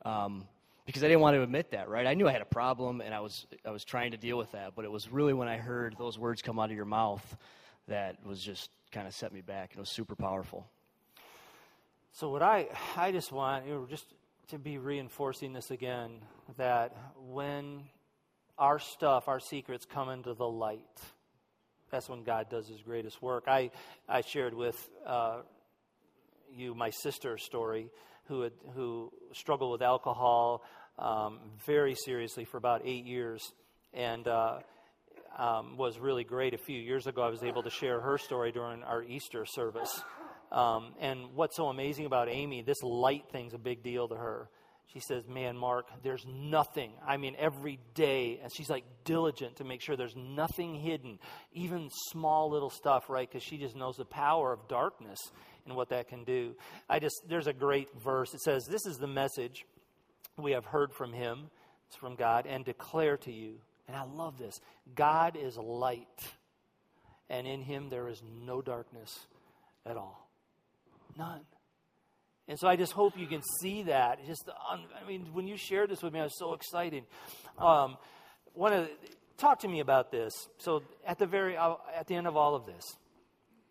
Because I didn't want to admit that, right? I knew I had a problem, and I was trying to deal with that. But it was really when I heard those words come out of your mouth that was just kind of set me back. It was super powerful. So what I just want, just to be reinforcing this again, that when our stuff, our secrets come into the light, that's when God does his greatest work. I shared with you my sister's story, who struggled with alcohol very seriously for about 8 years, and was really great. A few years ago, I was able to share her story during our Easter service. And what's so amazing about Amy, this light thing's a big deal to her. She says, man, Mark, there's nothing. I mean, every day. And she's like diligent to make sure there's nothing hidden, even small little stuff, right? Because she just knows the power of darkness and what that can do. There's a great verse. It says, this is the message we have heard from him, it's from God, and declare to you. And I love this. God is light, and in him there is no darkness at all. None. And so I just hope you can see that. When you shared this with me, I was so excited. Talk to me about this. So at the end of all of this,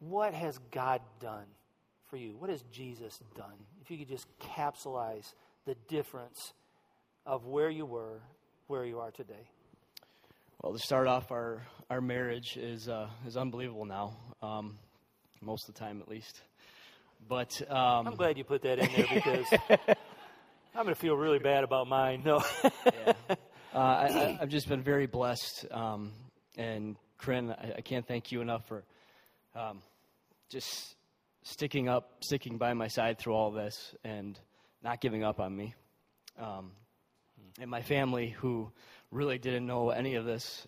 what has God done for you? What has Jesus done? If you could just capsulize the difference of where you were, where you are today. Well, to start off, our marriage is unbelievable now, most of the time at least. But I'm glad you put that in there because I'm going to feel really bad about mine. No, I've just been very blessed. And Corinne, I can't thank you enough for just sticking by my side through all this and not giving up on me. And my family, who really didn't know any of this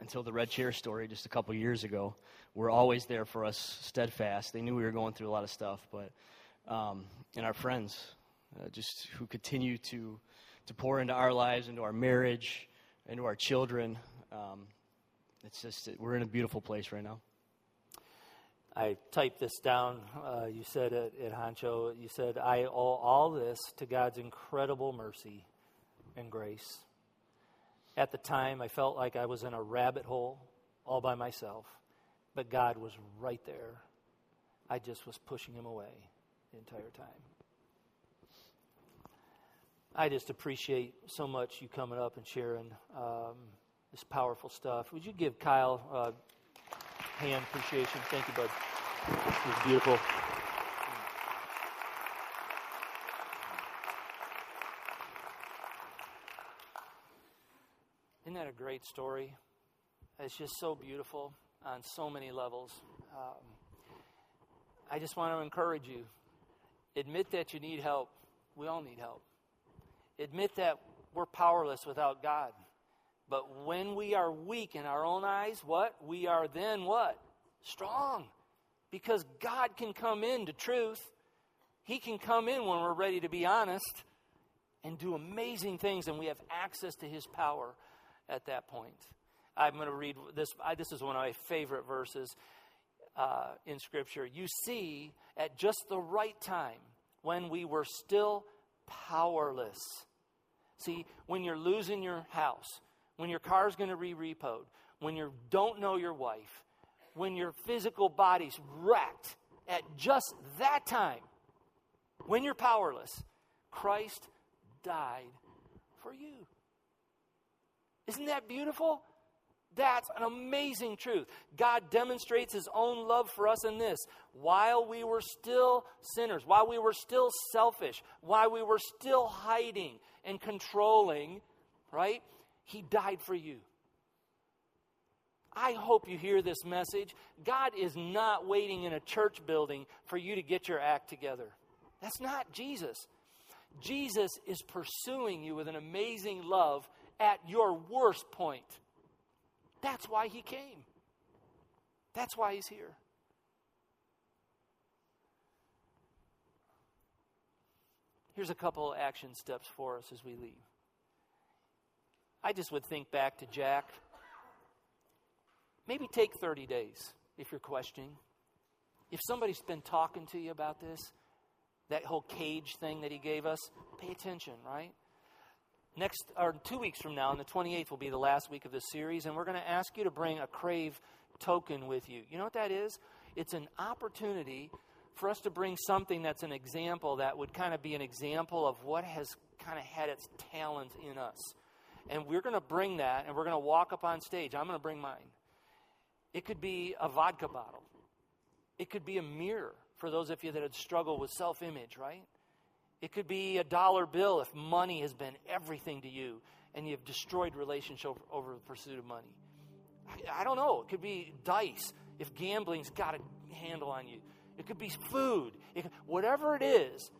until the red chair story just a couple years ago, were always there for us, steadfast. They knew we were going through a lot of stuff, but and our friends, just who continue to pour into our lives, into our marriage, into our children. It's just we're in a beautiful place right now. I typed this down. You said it at Honcho. You said, I owe all this to God's incredible mercy and grace. At the time, I felt like I was in a rabbit hole all by myself, but God was right there. I just was pushing him away the entire time. I just appreciate so much you coming up and sharing this powerful stuff. Would you give Kyle a hand appreciation? Thank you, bud. This is beautiful. Isn't that a great story? It's just so beautiful on so many levels. I just want to encourage you. Admit that you need help. We all need help. Admit that we're powerless without God. But when we are weak in our own eyes, what? We are then what? Strong. Because God can come into truth. He can come in when we're ready to be honest and do amazing things, and we have access to his power. At that point, I'm going to read this. This is one of my favorite verses. in Scripture, you see at just the right time when we were still powerless. See, when you're losing your house, when your car's going to be repoed, when you don't know your wife, when your physical body's wrecked, at just that time, when you're powerless, Christ died for you. Isn't that beautiful? That's an amazing truth. God demonstrates his own love for us in this. While we were still sinners, while we were still selfish, while we were still hiding and controlling, right? He died for you. I hope you hear this message. God is not waiting in a church building for you to get your act together. That's not Jesus. Jesus is pursuing you with an amazing love at your worst point. That's why he came. That's why he's here. Here's a couple action steps for us as we leave. I just would think back to Jack. Maybe take 30 days if you're questioning. If somebody's been talking to you about this, that whole CAGE thing that he gave us, pay attention, right? 2 weeks from now, on the 28th, will be the last week of this series, and we're going to ask you to bring a Crave token with you. You know what that is? It's an opportunity for us to bring something that's an example that would kind of be an example of what has kind of had its talent in us. And we're going to bring that, and we're going to walk up on stage. I'm going to bring mine. It could be a vodka bottle. It could be a mirror for those of you that had struggled with self-image, right? It could be a dollar bill if money has been everything to you and you've destroyed relationship over the pursuit of money. I don't know. It could be dice if gambling's got a handle on you. It could be food. Whatever it is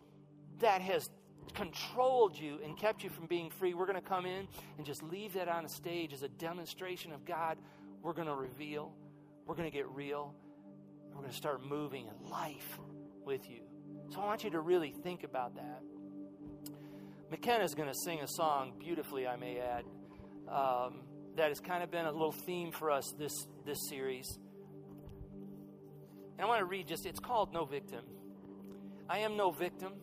that has controlled you and kept you from being free, we're going to come in and just leave that on a stage as a demonstration of God. We're going to reveal. We're going to get real. We're going to start moving in life with you. So I want you to really think about that. McKenna's going to sing a song, beautifully I may add, that has kind of been a little theme for us this series. And I want to read it's called No Victim. I am no victim.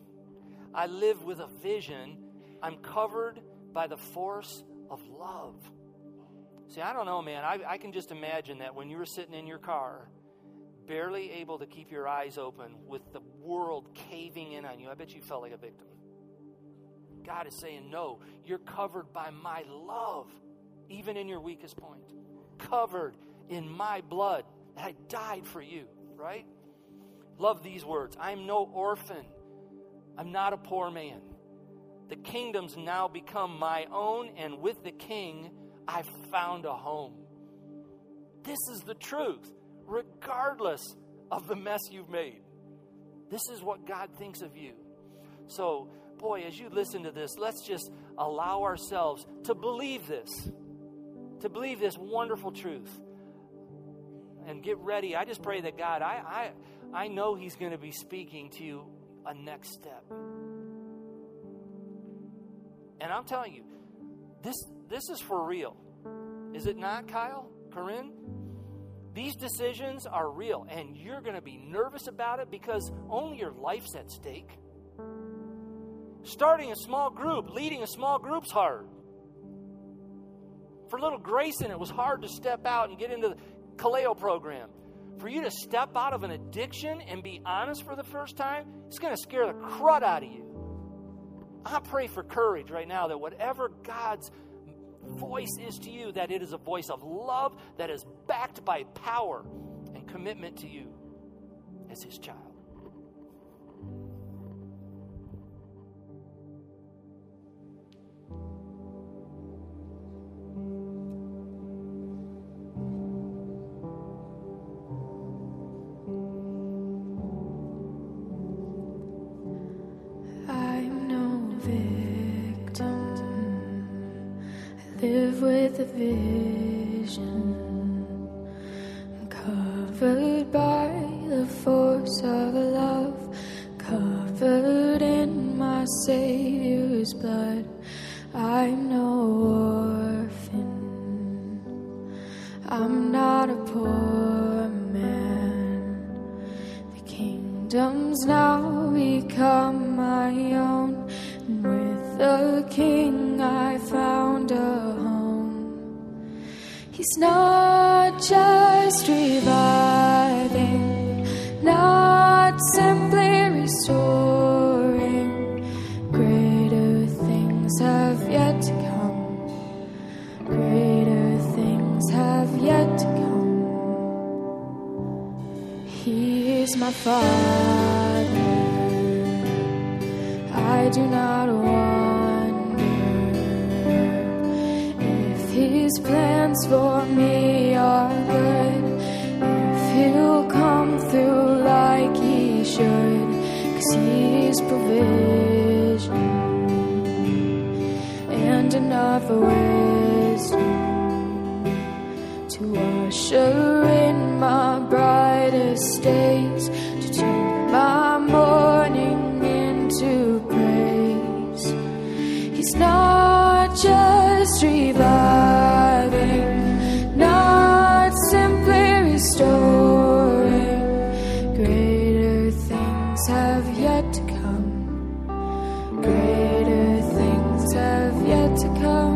I live with a vision. I'm covered by the force of love. See, I don't know, man. I can just imagine that when you were sitting in your car, barely able to keep your eyes open with the world caving in on you, I bet you felt like a victim. God is saying, no, you're covered by my love, even in your weakest point. Covered in my blood. I died for you, right? Love these words. I'm no orphan. I'm not a poor man. The kingdom's now become my own, and with the king, I've found a home. This is the truth. Regardless of the mess you've made. This is what God thinks of you. So, boy, as you listen to this, let's just allow ourselves to believe this. To believe this wonderful truth. And get ready. I just pray that God, I know he's going to be speaking to you a next step. And I'm telling you, this is for real. Is it not, Kyle? Corinne? These decisions are real, and you're going to be nervous about it because only your life's at stake. Starting a small group, leading a small group's hard. For little Grayson, it was hard to step out and get into the Kaleo program. For you to step out of an addiction and be honest for the first time, it's going to scare the crud out of you. I pray for courage right now that whatever God's voice is to you, that it is a voice of love that is backed by power and commitment to you as his child. Live with a vision, I'm covered by the force of love, covered in my Savior's blood. I'm no orphan, I'm not a poor man, words now become my own, and with the King I found a home. He's not just reviving, not simply restoring, greater things have yet to come, greater things have yet to come. He is my Father, I do not wonder if His plans for me are good, if He'll come through like He should, 'cause He is provision and enough wisdom to usher in my brightest days, to turn my morning into praise. He's not just reviving, not simply restoring, greater things have yet to come, greater things have yet to come.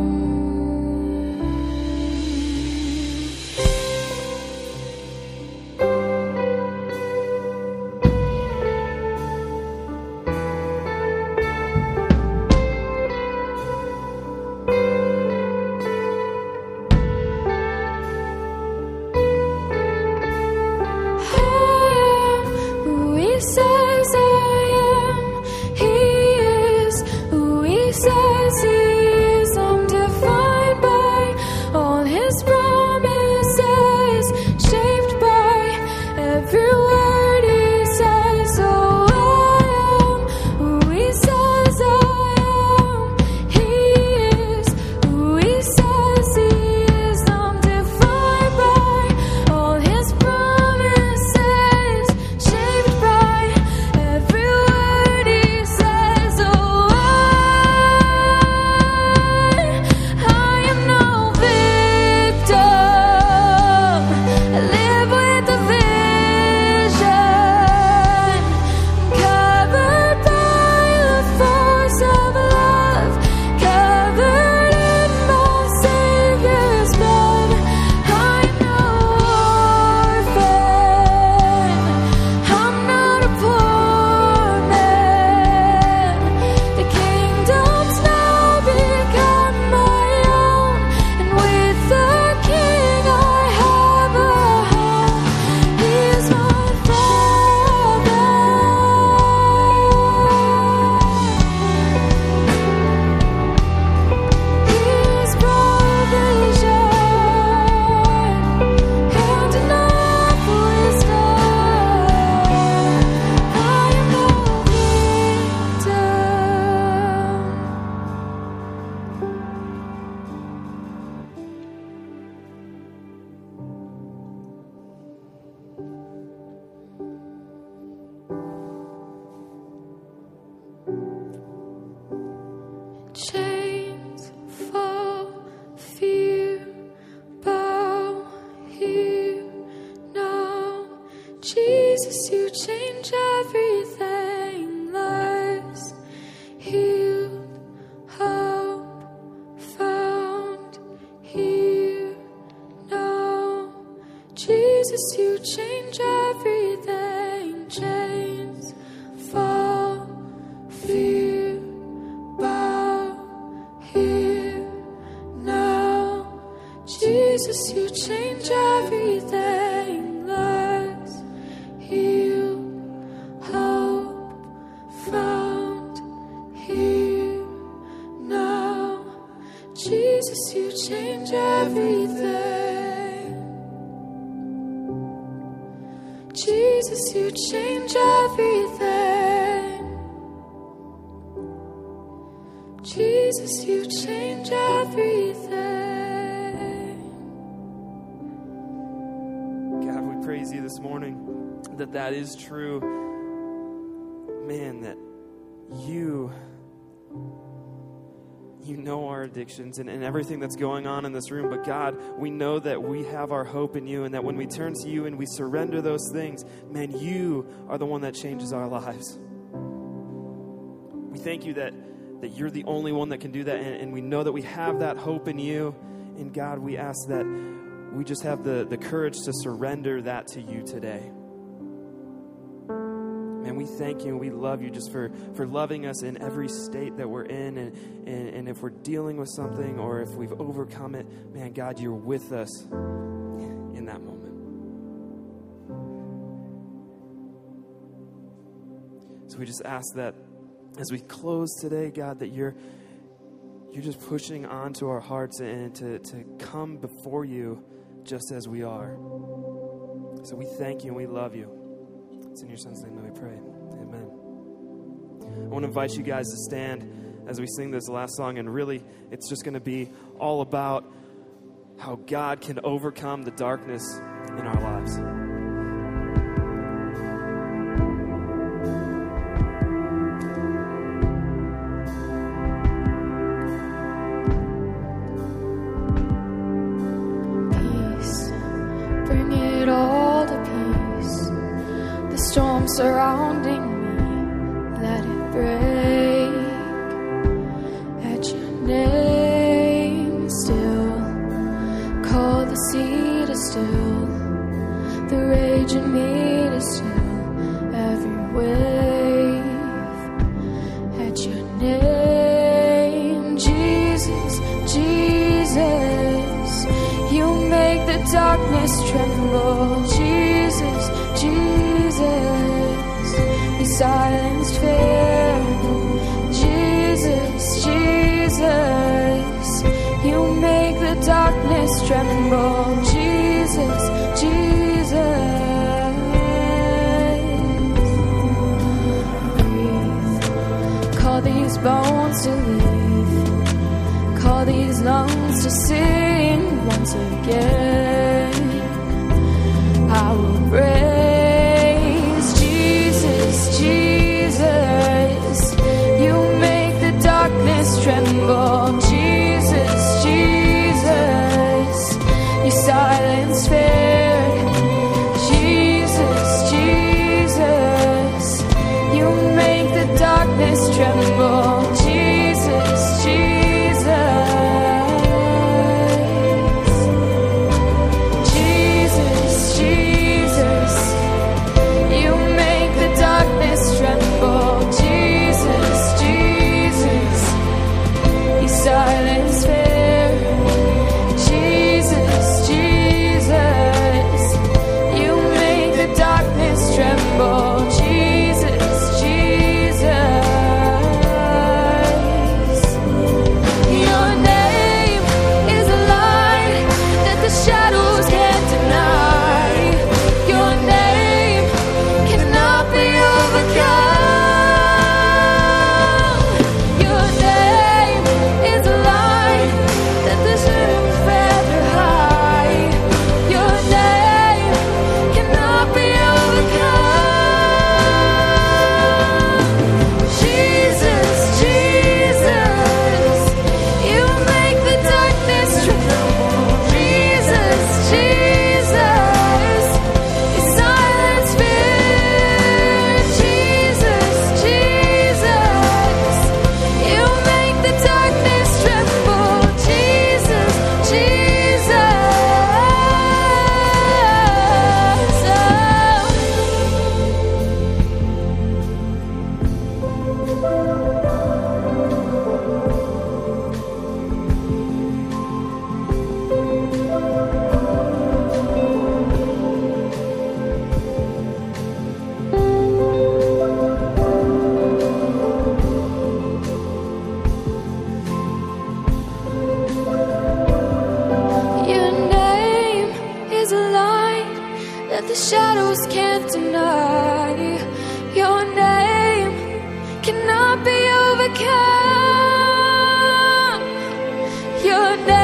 That is true, man, that You know our addictions and everything that's going on in this room. But God, we know that we have our hope in you, and that when we turn to you and we surrender those things, man, you are the one that changes our lives. We thank you that you're the only one that can do that. And we know that we have that hope in you. And God, we ask that we just have the courage to surrender that to you today. And we thank you and we love you just for loving us in every state that we're in. And if we're dealing with something or if we've overcome it, man, God, you're with us in that moment. So we just ask that as we close today, God, that you're just pushing onto our hearts and to come before you just as we are. So we thank you and we love you. It's in your son's name that we pray. Amen. I want to invite you guys to stand as we sing this last song. And really, it's just going to be all about how God can overcome the darkness in our lives. Surrounding me, let it break at your name. Still, call the sea to still, the rage in me to still every wave at your name. Jesus, Jesus, you make the darkness tremble. Jesus, Jesus, silenced fear. Jesus, Jesus, you make the darkness tremble. Jesus, Jesus, breathe. Call these bones to leave. Call these lungs to sing once again. I will break. Jesus, you make the darkness tremble. Jesus, Jesus, you silence fear. Jesus, Jesus, you make the darkness tremble. Jesus, Jesus, Jesus, Jesus, you make the darkness tremble. Silence fair. Jesus, Jesus, you make the darkness tremble. Jesus, Jesus, your name is a light that the shadows can't deny. Your name cannot be overcome. Your name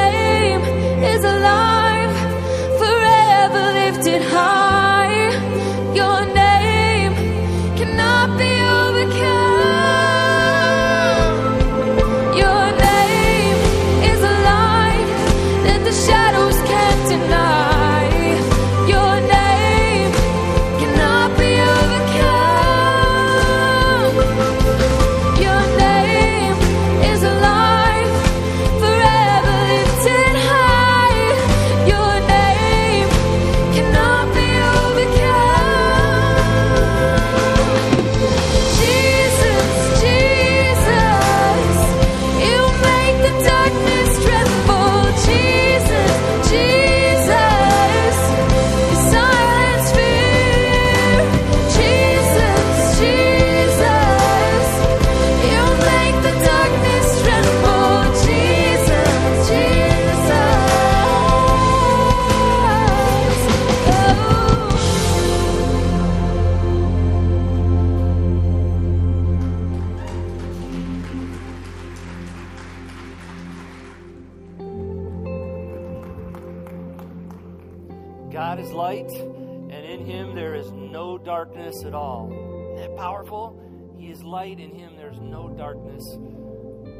God is light, and in him there is no darkness at all. Isn't that powerful? He is light, in him there's no darkness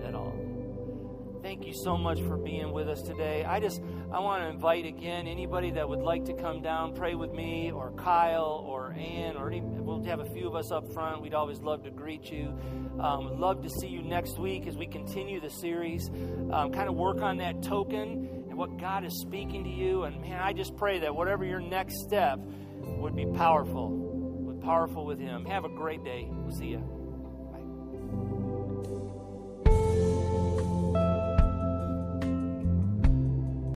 at all. Thank you so much for being with us today. I want to invite again anybody that would like to come down, pray with me or Kyle or Ann, or we'll have a few of us up front. We'd always love to greet you. We'd love to see you next week as we continue the series. Kind of work on that token and what God is speaking to you. And man, I just pray that whatever your next step would be powerful with him. Have a great day. We'll see you.